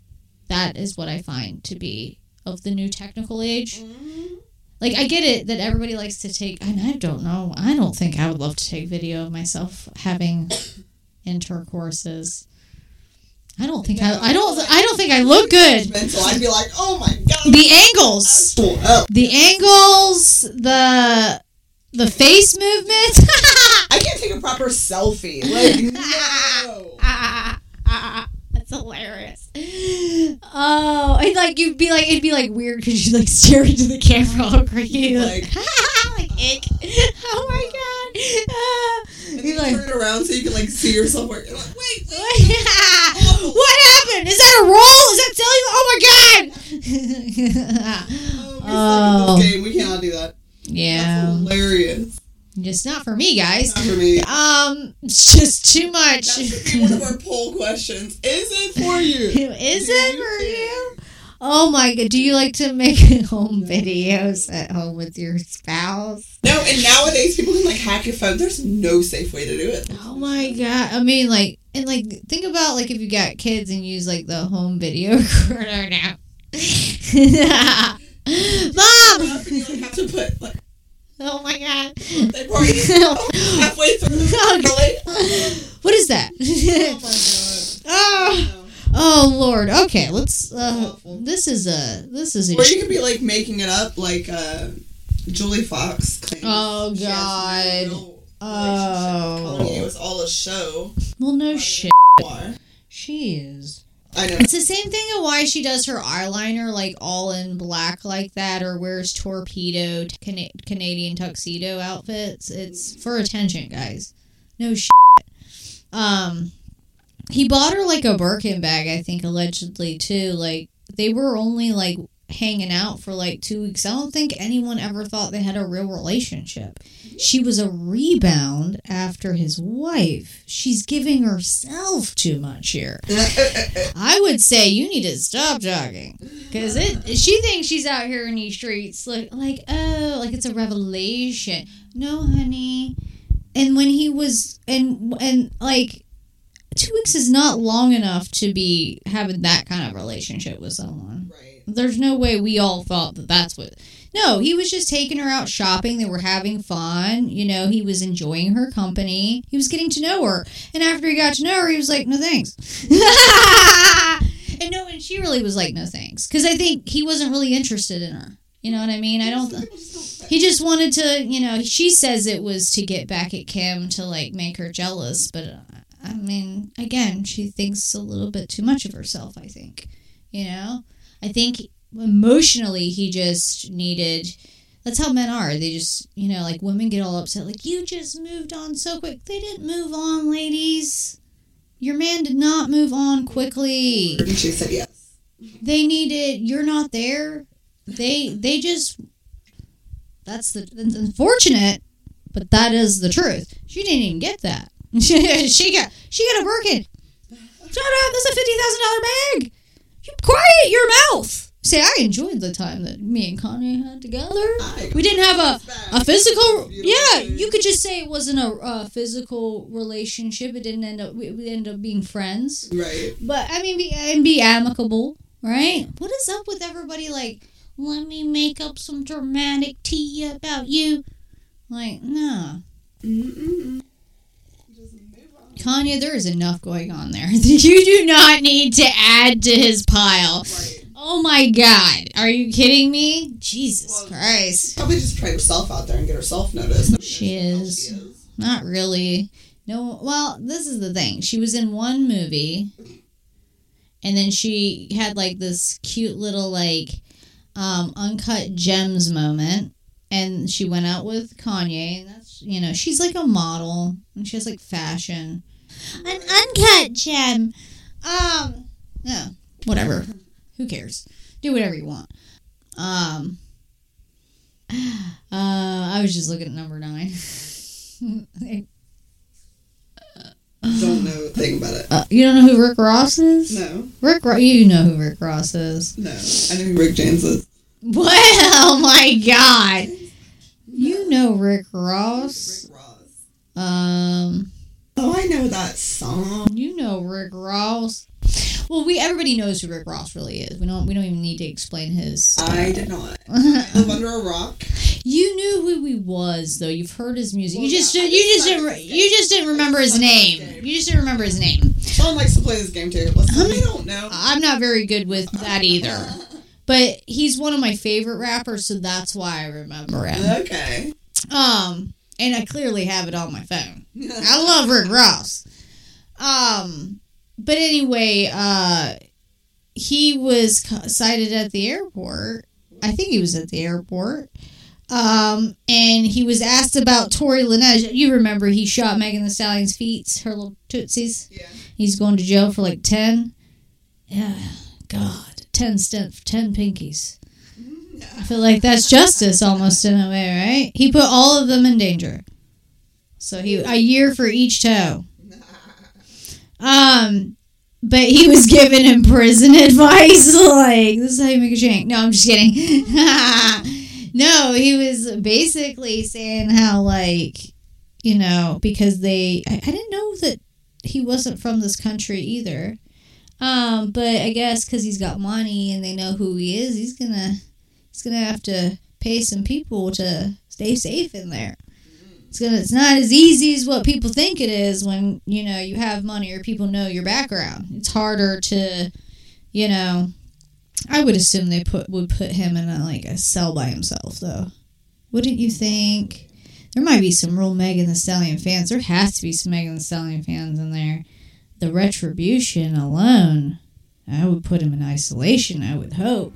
That is what I find to be. Of the new technical age. Mm-hmm. Like, I get it that everybody likes to take... And I don't know. I don't think I would love to take video of myself having intercourses. I don't think yeah. I... I don't I don't think I look good. Mental. I'd be like, oh my God. The angles. Oh. The angles. The... The face movement. I can't take a proper selfie. Like, no. Ah, ah, ah. Hilarious. Oh, and like you'd be like it'd be like weird because you like stare into the camera all creepy, like, like, like ick. Oh my God. Uh, you like turn it around so you can like see yourself. Like, wait, wait, wait. Oh. What happened? Is that a roll? Is that telling? Oh my God. Oh, we're stuck in this game. We cannot do that. Yeah, that's hilarious. Just not for me, guys. Not for me. Um, it's just too much. That should be one of our poll questions. Is it for you? Is do it you for you? Oh my God! Do you like to make home videos at home with your spouse? No, and nowadays people can like hack your phone. There's no safe way to do it. Oh my God! I mean, like, and like, think about like if you got kids and use like the home video recorder now. Mom, you like, have to put like. Oh my God! They probably halfway through. What is that? Oh my God! Oh, oh Lord! Okay, let's. Uh, this is a. This is. A or you could be like making it up, like uh, Julie Fox claims. Oh God! No oh, Kanye was all a show. Well, no shit. She is. I know. It's the same thing of why she does her eyeliner, like, all in black like that, or wears torpedo Can- Canadian tuxedo outfits. It's for attention, guys. No shit. Um, he bought her, like, a Birkin bag, I think, allegedly, too. Like, they were only, like, hanging out for, like, two weeks. I don't think anyone ever thought they had a real relationship. She was a rebound after his wife. She's giving herself too much here. I would say you need to stop talking. Because it, she thinks she's out here in these streets like, like, oh, like it's a revelation. No, honey. And when he was, and, and like, two weeks is not long enough to be having that kind of relationship with someone. Right. There's no way we all thought that that's what... No, he was just taking her out shopping. They were having fun. You know, he was enjoying her company. He was getting to know her. And after he got to know her, he was like, no thanks. And no, and she really was like, no thanks. Because I think he wasn't really interested in her. You know what I mean? I don't... He just wanted to, you know... She says it was to get back at Kim to, like, make her jealous. But, I mean, again, she thinks a little bit too much of herself, I think. You know? I think... Emotionally, he just needed... That's how men are. They just, you know, like, women get all upset. Like, you just moved on so quick. They didn't move on, ladies. Your man did not move on quickly. She said yes. They needed... You're not there. They they just... That's the that's unfortunate, but that is the truth. She didn't even get that. she got she got a Birkin. Shut up. That's a fifty thousand dollars bag. You quiet your mouth. Say, I enjoyed the time that me and Kanye had together. We didn't have a, a physical... Yeah, you could just say it wasn't a, a physical relationship. It didn't end up... We ended up being friends. Right. But, I mean, be, and be amicable, right? What is up with everybody, like, let me make up some dramatic tea about you? Like, no. Mm-mm-mm. Kanye, there is enough going on there. You do not need to add to his pile. Right. Oh my God! Are you kidding me? Jesus well, Christ! She probably just tried herself out there and get herself noticed. She is. she is not really. No. Well, this is the thing. She was in one movie, and then she had like this cute little like um, Uncut Gems moment, and she went out with Kanye. And that's you know she's like a model, and she has like fashion. An uncut gem. Um. No. Whatever. Who cares? Do whatever you want. Um, uh, I was just looking at number nine. Don't know a thing about it. Uh, you don't know who Rick Ross is? No. Rick Ross? You know who Rick Ross is. No. I know who Rick James is. What? Oh, my God. You know Rick Ross. Rick Ross. Um... Oh, I know that song. You know Rick Ross. Well, we everybody knows who Rick Ross really is. We don't we don't even need to explain his. Uh, I did not. I'm under a rock. You knew who he was, though. You've heard his music. Well, you just yeah, you just didn't you just didn't remember his name. You just didn't remember his name. Sean likes to play this game too. Listen, I don't know. I'm not very good with that either. But he's one of my favorite rappers, so that's why I remember him. Okay. Um. And I clearly have it on my phone. I love Rick Ross. Um, but anyway, uh, he was sighted at the airport. I think he was at the airport. Um, and he was asked about Tori Lanez. You remember he shot Megan Thee Stallion's feet, her little tootsies. Yeah. He's going to jail for like ten. Yeah. God. Ten stint, ten pinkies. I feel like that's justice almost in a way, right? He put all of them in danger. So he a year for each toe. Um, but he was given in prison advice. Like, this is how you make a shank. No, I'm just kidding. No, he was basically saying how, like, you know, because they... I, I didn't know that he wasn't from this country either. Um, but I guess because he's got money and they know who he is, he's going to... It's gonna have to pay some people to stay safe in there. It's gonna. It's not as easy as what people think it is when you know you have money or people know your background. It's harder to, you know. I would assume they put would put him in a, like a cell by himself though. Wouldn't you think? There might be some real Megan Thee Stallion fans. There has to be some Megan Thee Stallion fans in there. The retribution alone. I would put him in isolation. I would hope.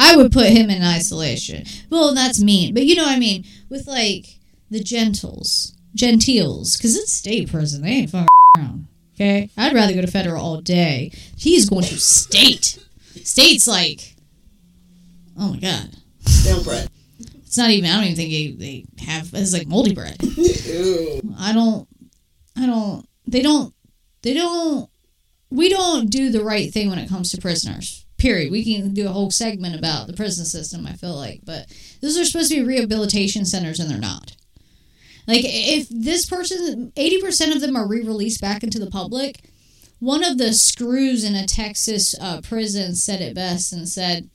I would put him in isolation. Well, that's mean. But you know what I mean? With, like, the gentles. Gentiles. Because it's state prison. They ain't fucking around. Okay? I'd rather go to federal all day. He's going to state. State's like... Oh, my God. Stale bread. It's not even... I don't even think they, they have... It's like moldy bread. Ew. I don't... I don't... They don't... They don't... We don't do the right thing when it comes to prisoners. Period. We can do a whole segment about the prison system, I feel like. But those are supposed to be rehabilitation centers, and they're not. Like, if this person, eighty percent of them are re-released back into the public, one of the screws in a Texas uh, prison said it best and said,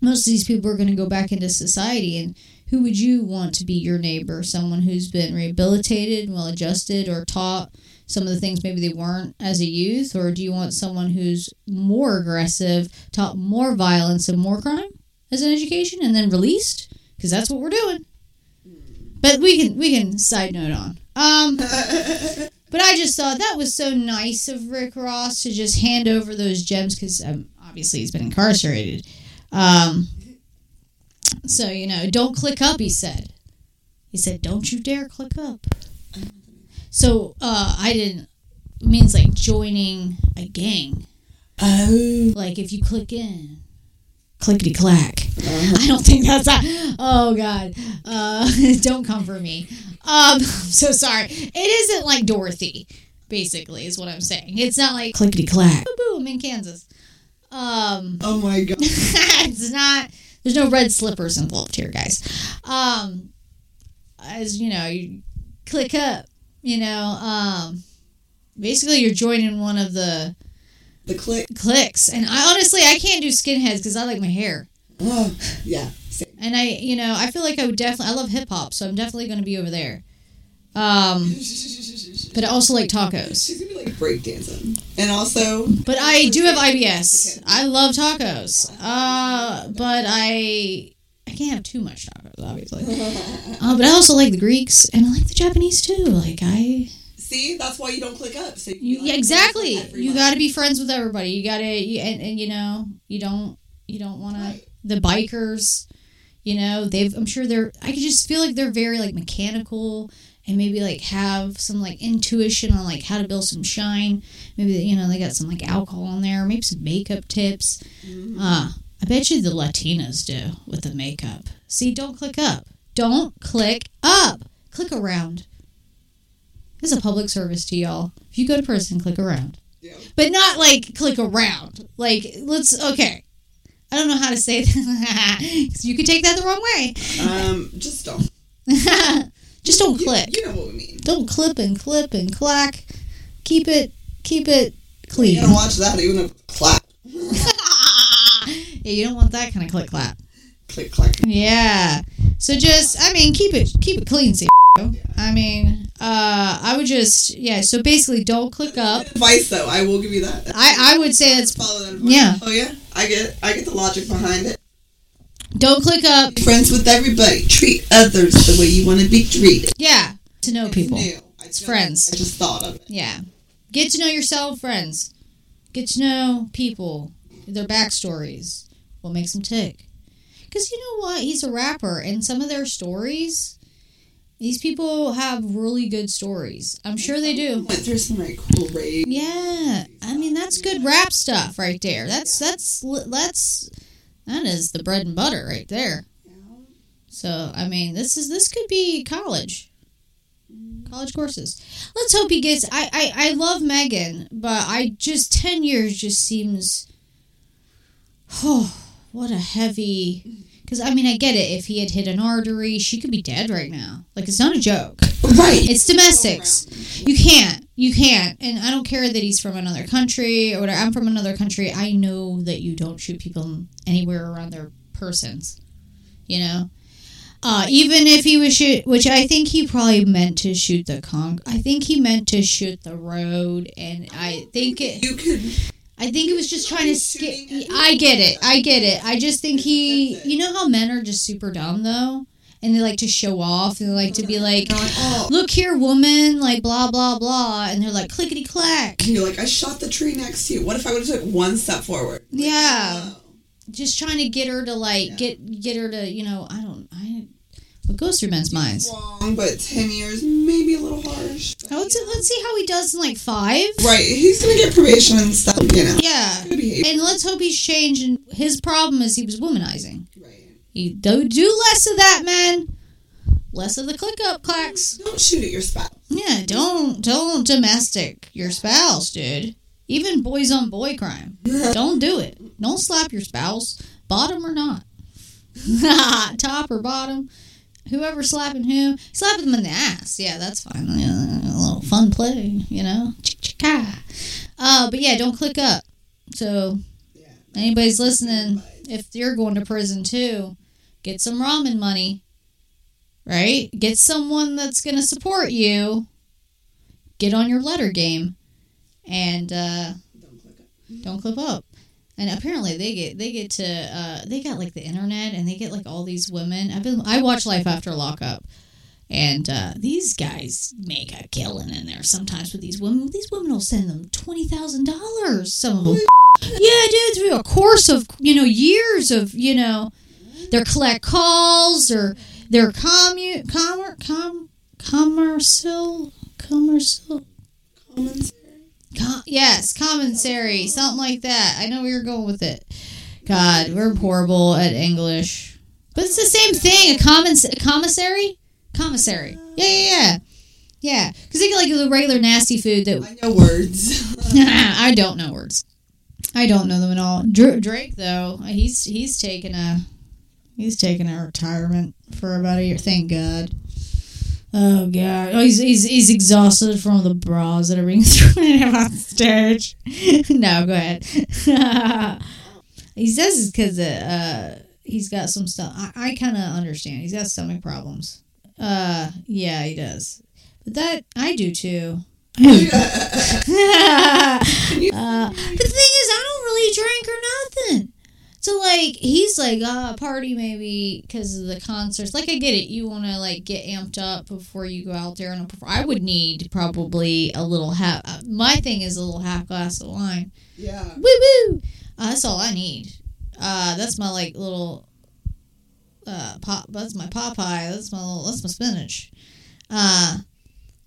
most of these people are going to go back into society, and who would you want to be your neighbor? Someone who's been rehabilitated, well-adjusted, or taught some of the things maybe they weren't as a youth? Or do you want someone who's more aggressive, taught more violence and more crime as an education, and then released? Because that's what we're doing. But we can we can side note on. Um, but I just thought that was so nice of Rick Ross to just hand over those gems, because um, obviously he's been incarcerated. Um, so, you know, don't click up, he said. He said, don't you dare click up. So, uh, I didn't, it means like joining a gang. Oh. Like if you click in. Clickety clack. Uh-huh. I don't think that's that. Oh, God. Uh, don't come for me. Um, I'm so sorry. It isn't like Dorothy, basically, is what I'm saying. It's not like clickety clack. Boo, I'm in Kansas. Um, oh, my God. It's not. There's no red slippers involved here, guys. Um, as you know, you click up, you know. Um, basically, you're joining one of the... The click. Clicks. And I honestly, I can't do skinheads because I like my hair. Oh, yeah. Same. And I, you know, I feel like I would definitely, I love hip hop, so I'm definitely going to be over there. Um, but I also like tacos. She's going to be like breakdancing. And also. But I do have I B S. Okay. I love tacos. Uh, but I, I can't have too much tacos, obviously. uh, but I also like the Greeks, and I like the Japanese too. Like, I. See, that's why you don't click up. So you like, yeah, exactly. You got to be friends with everybody. You got to, and, and you know, you don't, you don't want right. to. The bikers, you know, they've. I'm sure they're. I could just feel like they're very like mechanical, and maybe like have some like intuition on like how to build some shine. Maybe you know they got some like alcohol on there, maybe some makeup tips. Mm-hmm. Uh, I bet you the Latinas do with the makeup. See, don't click up. Don't click up. Click around. It's a public service to y'all. If you go to prison, click around. Yeah. But not, like, click around. Like, let's, okay. I don't know how to say that. You could take that the wrong way. Um, just don't. Just don't you, click. You know what we mean. Don't clip and clip and clack. Keep it, keep it clean. You don't watch that, even if clap. Yeah, you don't want that kind of click clap. Click clack. Yeah. So just, I mean, keep it, keep it clean, see. Yeah. I mean, uh, I would just, yeah, so basically don't click up. Advice, though, I will give you that. That's I, I would say that's, follow that advice. Yeah. Oh, yeah, I get it. I get the logic behind it. Don't click up. Be friends with everybody. Treat others the way you want to be treated. Yeah, to know it's people. New. I it's friends. I just thought of it. Yeah. Get to know yourself, friends. Get to know people, their backstories, what makes them tick. Because you know what? He's a rapper, and some of their stories... These people have really good stories. I'm sure they do. Went through some like crazy. Yeah, I mean that's good rap stuff right there. That's that's that's that is the bread and butter right there. So I mean, this is this could be college, college courses. Let's hope he gets. I I, I love Megan, but I just ten years just seems. Oh, what a heavy. Because, I mean, I get it. If he had hit an artery, she could be dead right now. Like, it's not a joke. Right. It's domestics. You can't. You can't. And I don't care that he's from another country or whatever. I'm from another country. I know that you don't shoot people anywhere around their persons. You know? Uh, even if he was shoot... Which I think he probably meant to shoot the... Con- I think he meant to shoot the road. And I think it... You could... I think it was just trying to skip. I get it. I get it. I just think he... You know how men are just super dumb, though? And they like to show off. And they like to be like, oh, look here, woman. Like, blah, blah, blah. And they're like, clickety-clack. You're like, I shot the tree next to you. What if I would have took one step forward? Like, yeah. Oh. Just trying to get her to, like, yeah. get get her to, you know, I don't... I. What goes through men's minds? Long, but ten years, maybe a little harsh. Oh, let's, let's see how he does in like five. Right, he's gonna get probation and stuff, you know. Yeah, and let's hope he's changed. And his problem is he was womanizing. Right. You do do less of that, man. Less of the click up clacks. Don't shoot at your spouse. Yeah, don't don't domestic your spouse, dude. Even boys on boy crime. Don't do it. Don't slap your spouse, bottom or not, top or bottom. Whoever slapping who, slap them in the ass. Yeah, that's fine. Yeah, a little fun play, you know. Chick-chick-ah. Uh, but yeah, don't click up. So, yeah, anybody's listening, if you're going to prison too, get some ramen money, right? Get someone that's going to support you. Get on your letter game, and uh, don't click up. Don't click up. And apparently they get they get to uh, they got like the internet, and they get like all these women. I've been I watch Life After Lockup. And uh, these guys make a killing in there sometimes with these women. These women will send them twenty thousand dollars. Some of them. Yeah, dude, through a course of, you know, years of, you know, their collect calls or their commu- commer- com- commercial, commercial, commissary? Com- yes, commissary, something like that. I know where you're going with it. God, we're horrible at English. But it's the same thing, a, commiss- a commissary? Commissary. Yeah, yeah, yeah. Yeah. Because they get like the regular nasty food that... I know words. I don't know words. I don't know them at all. Drake, though, he's he's taking a... He's taking a retirement for about a year. Thank God. Oh, God. Oh, he's he's, he's exhausted from all the bras that are being thrown at him on stage. No, go ahead. He says it's because uh, he's got some stuff. I, I kind of understand. He's got stomach problems. Uh, yeah, he does. But that, I do too. uh, the thing is, I don't really drink or nothing. So, like, he's like, ah, oh, party maybe because of the concerts. Like, I get it. You want to, like, get amped up before you go out there and perform. I would need probably a little half. Uh, my thing is a little half glass of wine. Yeah. Woo-woo! Uh, that's all I need. Uh, that's my, like, little... Uh, pop. That's my Popeye. That's my little, that's my spinach. Uh,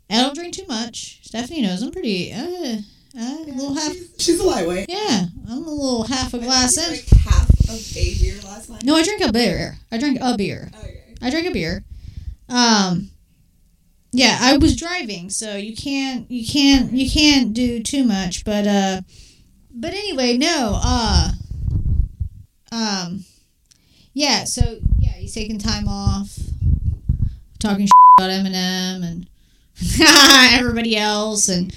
I don't drink too much. Stephanie knows I'm pretty. Uh, uh, yeah, a little half. She's, she's a lightweight. Yeah, I'm a little half a glass in. Like half of a beer last night. No, I drink a beer. I drink a beer. Okay. I drink a beer. Um, yeah, I was driving, so you can't, you can't, you can't do too much. But uh, but anyway, no. Uh, um. Yeah, so, yeah, he's taking time off, talking shit about Eminem and everybody else and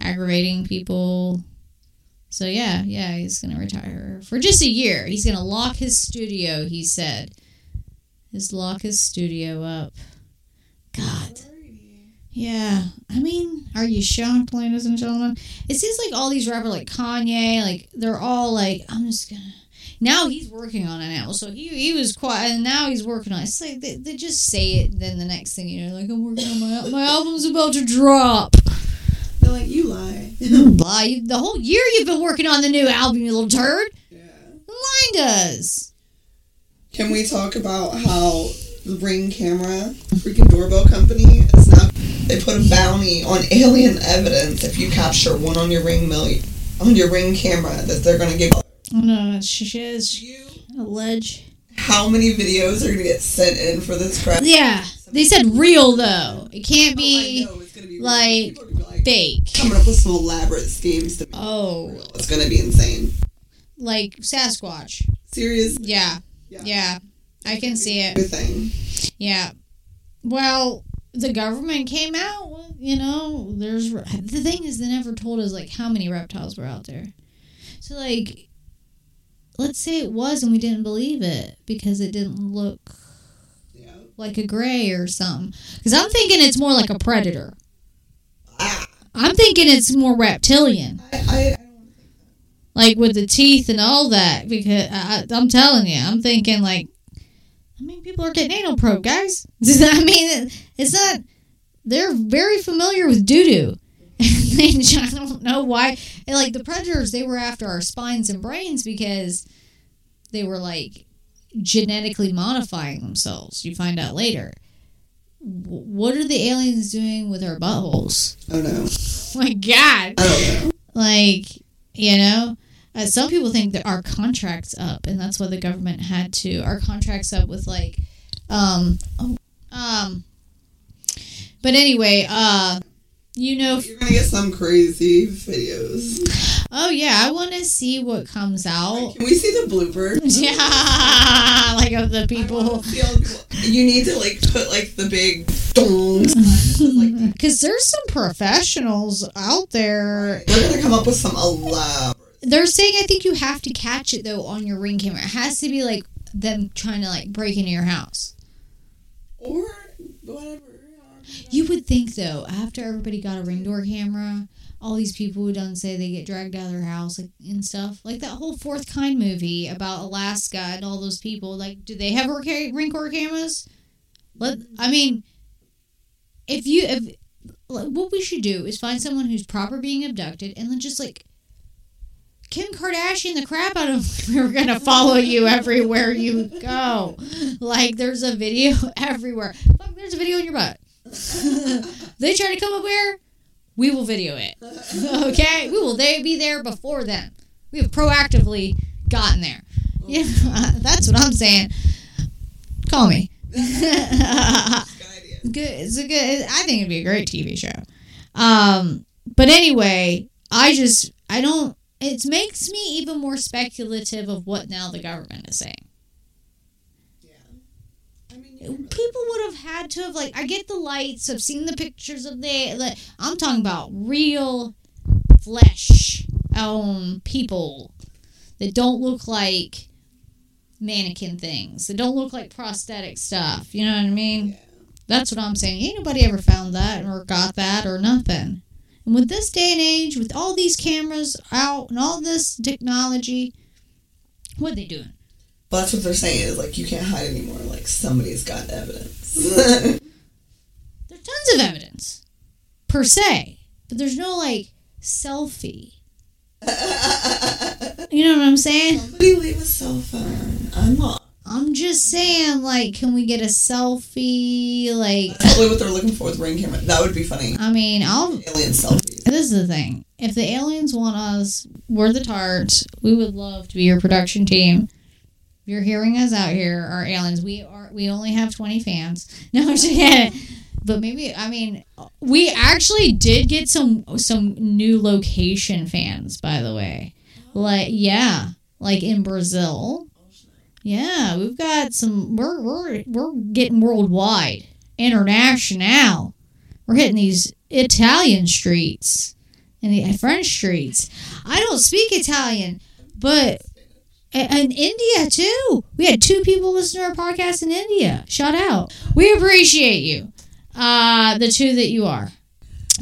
aggravating people. So, yeah, yeah, he's going to retire for just a year. He's going to lock his studio, he said. Just lock his studio up. God. Yeah, I mean, are you shocked, ladies and gentlemen? It seems like all these rappers, like Kanye, like, they're all like, I'm just going to... Now he's working on an album, so he he was quiet, and now he's working on it. It's like, they, they just say it, and then the next thing you know, like, I'm working on my album. My album's about to drop. They're like, you lie. You lie. You, the whole year you've been working on the new album, you little turd. Yeah. Mine does. Can we talk about how the Ring camera, freaking doorbell company, is not, they put a bounty on alien evidence if you capture one on your Ring million, on your Ring camera that they're going to give... Oh no, she is alleged. How many videos are going to get sent in for this crap? Yeah, they said real though. It can't be, oh, be like, like fake. Coming up with some elaborate schemes to make oh, it it's going to be insane. Like Sasquatch. Seriously? Yeah, yeah, yeah. I can see it. Thing. Yeah. Well, the government came out. With, you know, there's the thing is they never told us like how many reptiles were out there. So like. Let's say it was and we didn't believe it because it didn't look yeah. like a gray or something. Because I'm thinking it's more like a predator. Ah. I'm thinking it's more reptilian. I, I, I don't think that. Like with the teeth and all that. Because I, I'm telling you, I'm thinking like, I mean, people are getting anal probe, guys. I mean, it's not, they're very familiar with doo-doo. I don't know why. And like the predators, they were after our spines and brains because they were like genetically modifying themselves. You find out later. W- what are the aliens doing with our buttholes? Oh no! My God! I don't know. Like you know, uh, some people think that our contract's up, and that's why the government had to. Our contract's up with like, um, oh, um. But anyway, uh. you know, you're gonna get some crazy videos. Oh yeah, I want to see what comes out. Can we see the bloopers? Yeah, like of the people. You need to like put like the big dongs, because there's some professionals out there. They're gonna come up with some elaborate. They're saying I think you have to catch it though on your Ring camera. It has to be like them trying to like break into your house. Or whatever. You would think, though, after everybody got a Ring door camera, all these people who done say they get dragged out of their house like, and stuff. Like that whole Fourth Kind movie about Alaska and all those people. Like, do they have Ring door cameras? Let, I mean, if you... if what we should do is find someone who's proper being abducted and then just, like, Kim Kardashian the crap out of we were going to follow you everywhere you go. Like, there's a video everywhere. Fuck, there's a video in your butt. They try to come up here, we will video it. Okay? We will they be there before them. We have proactively gotten there. Yeah, that's what I'm saying. Call me. Good, it's a good, I think it'd be a great T V show. Um, but anyway, I just, I don't, it makes me even more speculative of what now the government is saying. People would have had to have, like, I get the lights, I've seen the pictures of the, like, I'm talking about real flesh um, people that don't look like mannequin things, that don't look like prosthetic stuff, you know what I mean? Yeah. That's what I'm saying. Ain't nobody ever found that or got that or nothing. And with this day and age, with all these cameras out and all this technology, what are they doing? Well, that's what they're saying is, like, you can't hide anymore. Like, somebody's got evidence. There's tons of evidence, per se. But there's no, like, selfie. You know what I'm saying? Somebody leave a cell phone. I'm not. I'm just saying, like, can we get a selfie? Like, that's probably what they're looking for with Ring camera. That would be funny. I mean, I'll... Alien selfies. This is the thing. If the aliens want us, we're the tarts. We would love to be your production team. You're hearing us out here, our aliens. We are. We only have twenty fans. No, I'm just kidding. But maybe, I mean, we actually did get some some new location fans, by the way. Like, yeah, like in Brazil. Yeah, we've got some. We're we're we're getting worldwide, international. We're hitting these Italian streets and the French streets. I don't speak Italian, but. And India, too. We had two people listen to our podcast in India. Shout out. We appreciate you. Uh, the two that you are.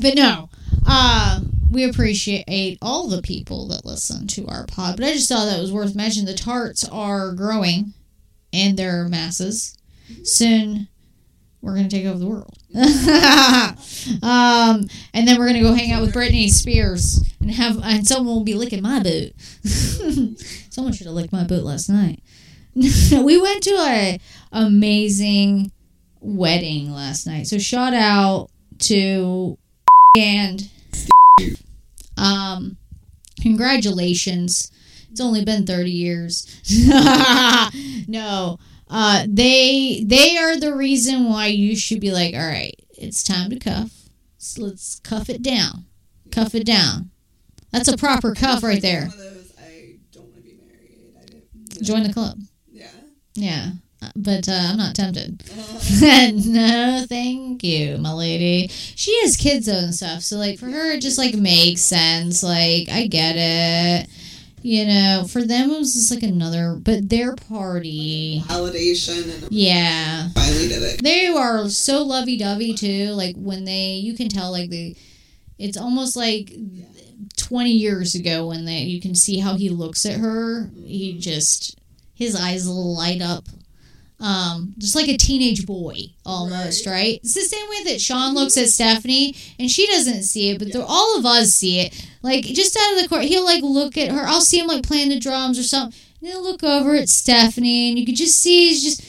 But no. Uh, we appreciate all the people that listen to our pod. But I just thought that was worth mentioning. The tarts are growing in their masses. Soon, we're going to take over the world. um, and then we're going to go hang out with Britney Spears. And have and someone will be licking my boot. Someone should have licked my boot last night. We went to a amazing wedding last night. So shout out to and um, congratulations. It's only been thirty years. No, uh, they they are the reason why you should be like, all right, it's time to cuff. So let's cuff it down. Cuff it down. That's a proper cuff right there. Join the club. Yeah. Yeah. But uh, I'm not tempted. No, thank you, my lady. She has kids, though, and stuff. So, like, for her, it just, like, makes sense. Like, I get it. You know, for them, it was just, like, another... But their party... Validation. And yeah. Finally did it. They are so lovey-dovey, too. Like, when they... You can tell, like, they... It's almost like... Yeah. twenty years ago when they, you can see how he looks at her. He just, his eyes light up. Um, just like a teenage boy, almost, right. right? It's the same way that Sean looks at Stephanie, and she doesn't see it, but yeah. all of us see it. Like, just out of the court, he'll, like, look at her. I'll see him, like, playing the drums or something, and he'll look over at Stephanie, and you can just see he's just...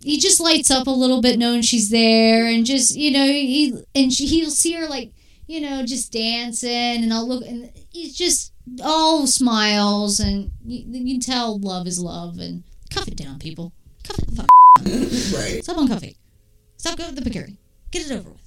He just lights up a little bit knowing she's there, and just, you know, he and she, he'll see her, like, you know, just dancing, and I'll look, and he's just all smiles, and you, you can tell love is love, and cuff it down, people. Cuff it the fuck down. Right. Stop on coffee. Stop going with the picuri. Get it over with.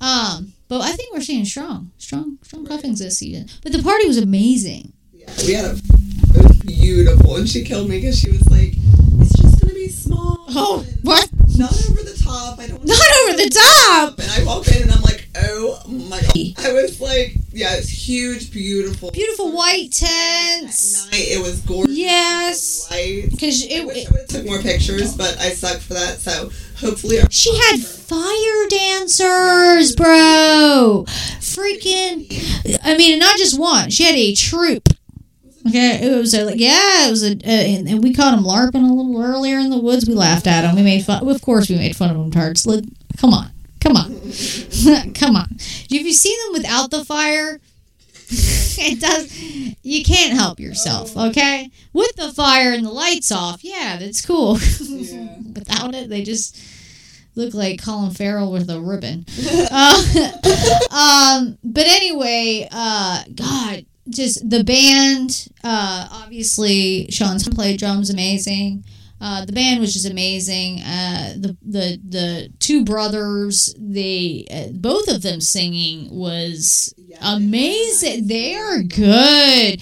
Um, but I think we're seeing strong, strong, strong cuffings this season. But the party was amazing. Yeah, we had a, it was beautiful, and she killed me because she was like, "It's just gonna be small." Oh, what? Not over the top. I don't. Not over the top. And I walk in, and I'm like, "Oh my god!" I was like, "Yeah, it's huge, beautiful, beautiful white tents." At night, it was gorgeous. Yes. Because it, I wish I would have took more pictures, but I suck for that. So hopefully, she had fire dancers, bro. Freaking! I mean, and not just one. She had a troupe. Okay, it was a, like yeah, it was a, uh, and, and we caught him LARPing a little earlier in the woods. We laughed at him. We made fun. Of course, we made fun of him. Tards. Like, come on, come on, come on. Have you seen them without the fire? It does. You can't help yourself. Okay, with the fire and the lights off, yeah, that's cool. Yeah. Without it, they just look like Colin Farrell with a ribbon. uh, um, but anyway, uh, God. Just the band, uh, obviously, Sean's played drums amazing. Uh, the band was just amazing. Uh, the the the two brothers, they uh, both of them singing was amazing. They are good.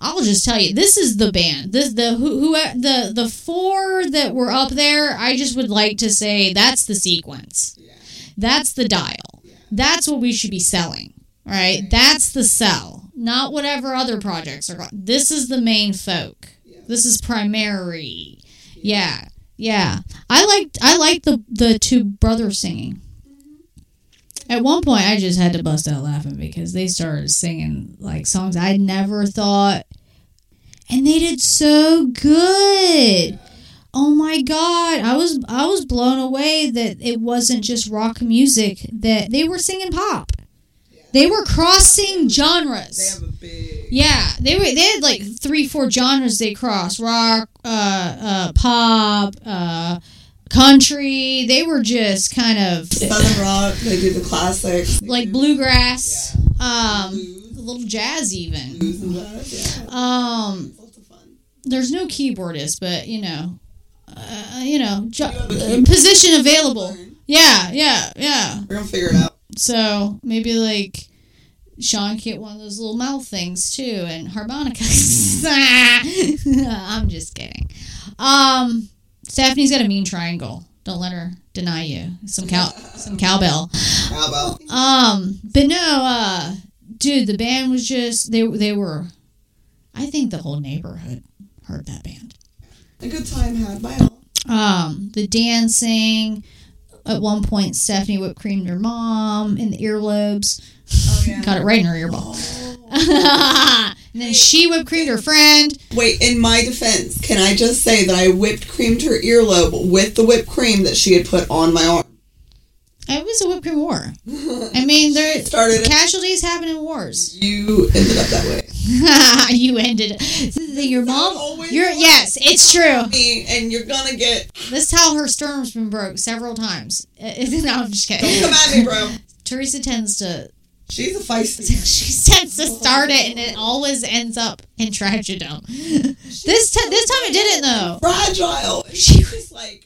I'll just tell you, this is the band. This the who, who the the four that were up there. I just would like to say that's the sequence. That's the dial. That's what we should be selling. Right? That's the sell. Not whatever other projects are. This is the main folk. Yeah. This is primary. Yeah. yeah, yeah. I liked I liked the the two brothers singing. At one point, I just had to bust out laughing because they started singing like songs I never thought, and they did so good. Oh my God, I was I was blown away that it wasn't just rock music, that they were singing pop. They were crossing genres. They have a big... Yeah. They were. They had like three, four genres they crossed. Rock, uh, uh, pop, uh, country. They were just kind of... Southern rock. They do the classics. They like do. Bluegrass. Yeah. Um, Blues. A little jazz even. Blues and jazz, yeah. Um, lots of fun. There's no keyboardist, but, you know, uh, you know, jo- you position available. Yeah, yeah, yeah. We're going to figure it out. So, maybe, like, Sean get one of those little mouth things, too, and harmonicas. I'm just kidding. Um, Stephanie's got a mean triangle. Don't let her deny you. Some cow, some cowbell. Cowbell. Um, but no, uh, dude, the band was just, they, they were, I think the whole neighborhood heard that band. A good time had by all. Um, the dancing... At one point, Stephanie whipped creamed her mom in the earlobes. Oh, yeah. Got it right in her earball. Oh. And then she whipped creamed her friend. Wait, in my defense, can I just say that I whipped creamed her earlobe with the whipped cream that she had put on my arm? It was a whipped cream war. I mean, there casualties in- happen in wars. You ended up that way. You ended. Your mom. You're was. Yes, it's true. And you're gonna get. That's how her sternum's been broke several times. No, I'm just kidding. Don't come at me, bro. Teresa tends to. She's a feisty. She tends to start it, and it always ends up in tragedy. This t- this time it didn't though. Fragile. She was like.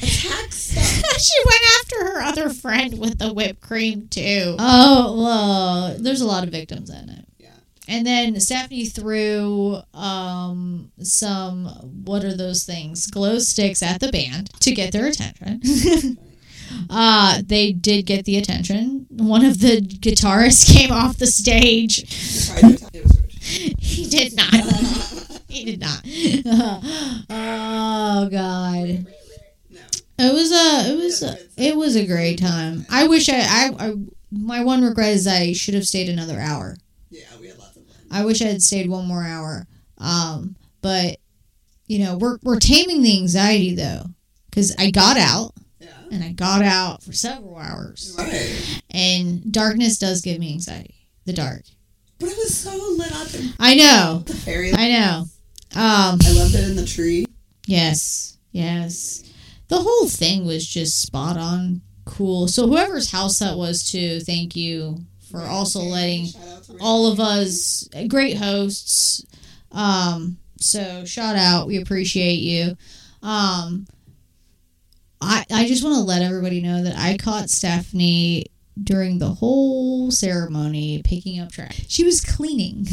She went after her other friend with the whipped cream, too. Oh, well, there's a lot of victims in it. Yeah. And then Stephanie threw um, some, what are those things? Glow sticks at the band to get their attention. uh, they did get the attention. One of the guitarists came off the stage. He did not. He did not. Oh, God. It was a, it was, a, it was a great time. I wish I, I, I, my one regret is I should have stayed another hour. Yeah, we had lots of fun. I wish I had stayed one more hour. Um, but you know, we're we're taming the anxiety though, because I got out, yeah. and I got out for several hours. Right. And darkness does give me anxiety. The dark. But it was so lit up. And I know. The fairy. I know. Um, I loved it in the tree. Yes. Yes. The whole thing was just spot on cool. So whoever's house that was, too, thank you for also letting all of us, great hosts. Um, so shout out. We appreciate you. Um, I, I just want to let everybody know that I caught Stephanie during the whole ceremony picking up trash. She was cleaning.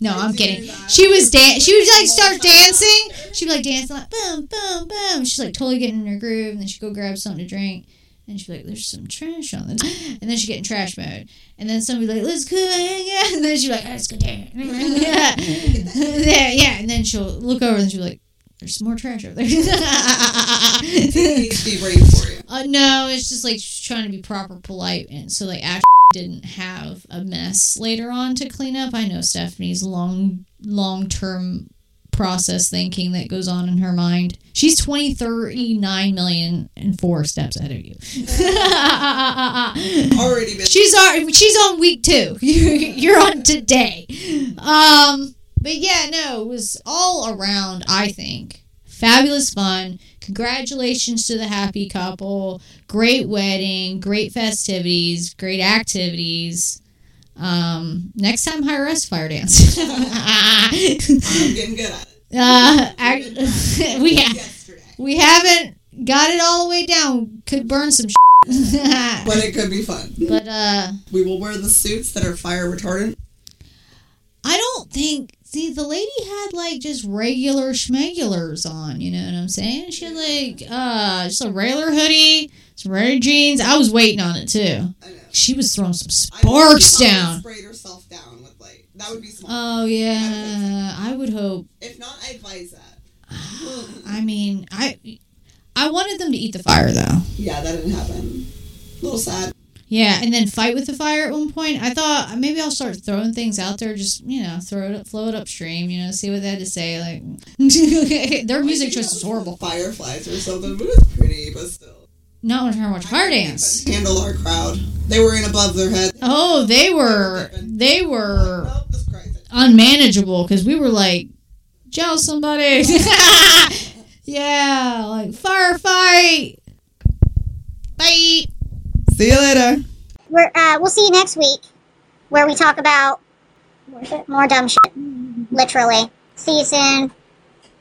No, I'm kidding. She was dan- She would like start dancing. She would like dance like boom, boom, boom. She's like totally getting in her groove, and then she'd go grab something to drink. And she's like, there's some trash on this. And then she get in trash mode. And then somebody like, let's go hang out. And then she's like, let's go down. Yeah. Yeah, yeah. And then she'll look over and she'll be like, there's some more trash over there. She's waiting for you. Uh, no, it's just like she's trying to be proper polite. And so like Ashley didn't have a mess later on to clean up. I know Stephanie's long, long-term process thinking that goes on in her mind. She's twenty, thirty-nine million and four steps ahead of you. Already been. She's already, she's on week two. You're on today. Um, but yeah, no, it was all around, I think, fabulous fun. Congratulations to the happy couple. Great wedding, great festivities, great activities. Um, next time, hire us fire dance. I'm getting good at it. Uh, I, we, ha- we haven't got it all the way down. Could burn some shit. But it could be fun. But, uh... we will wear the suits that are fire retardant. I don't think... See, the lady had, like, just regular schmegulars on, you know what I'm saying? She had, like, uh, just a regular hoodie, some regular jeans. I was waiting on it, too. I know. She was throwing some sparks down. Sprayed herself down with, like, that would be smart. Oh, yeah. I would, I would hope. If not, I advise that. I mean, I I wanted them to eat the fire, though. Yeah, that didn't happen. A little sad. Yeah, and then fight with the fire at one point. I thought maybe I'll start throwing things out there, just, you know, throw it up, flow it upstream, you know, see what they had to say. Like, their music choice is horrible. Fireflies or something, but it's pretty, but still. Not when trying to watch fire dance. Handle our crowd. They were in above their head. Oh, they were, they were unmanageable because we were like, jail somebody. Yeah, like firefight. Bye. See you later. We're, uh, we'll see you next week, where we talk about more dumb shit. Literally. See you soon.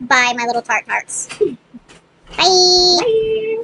Bye, my little tart tarts. Bye. Bye.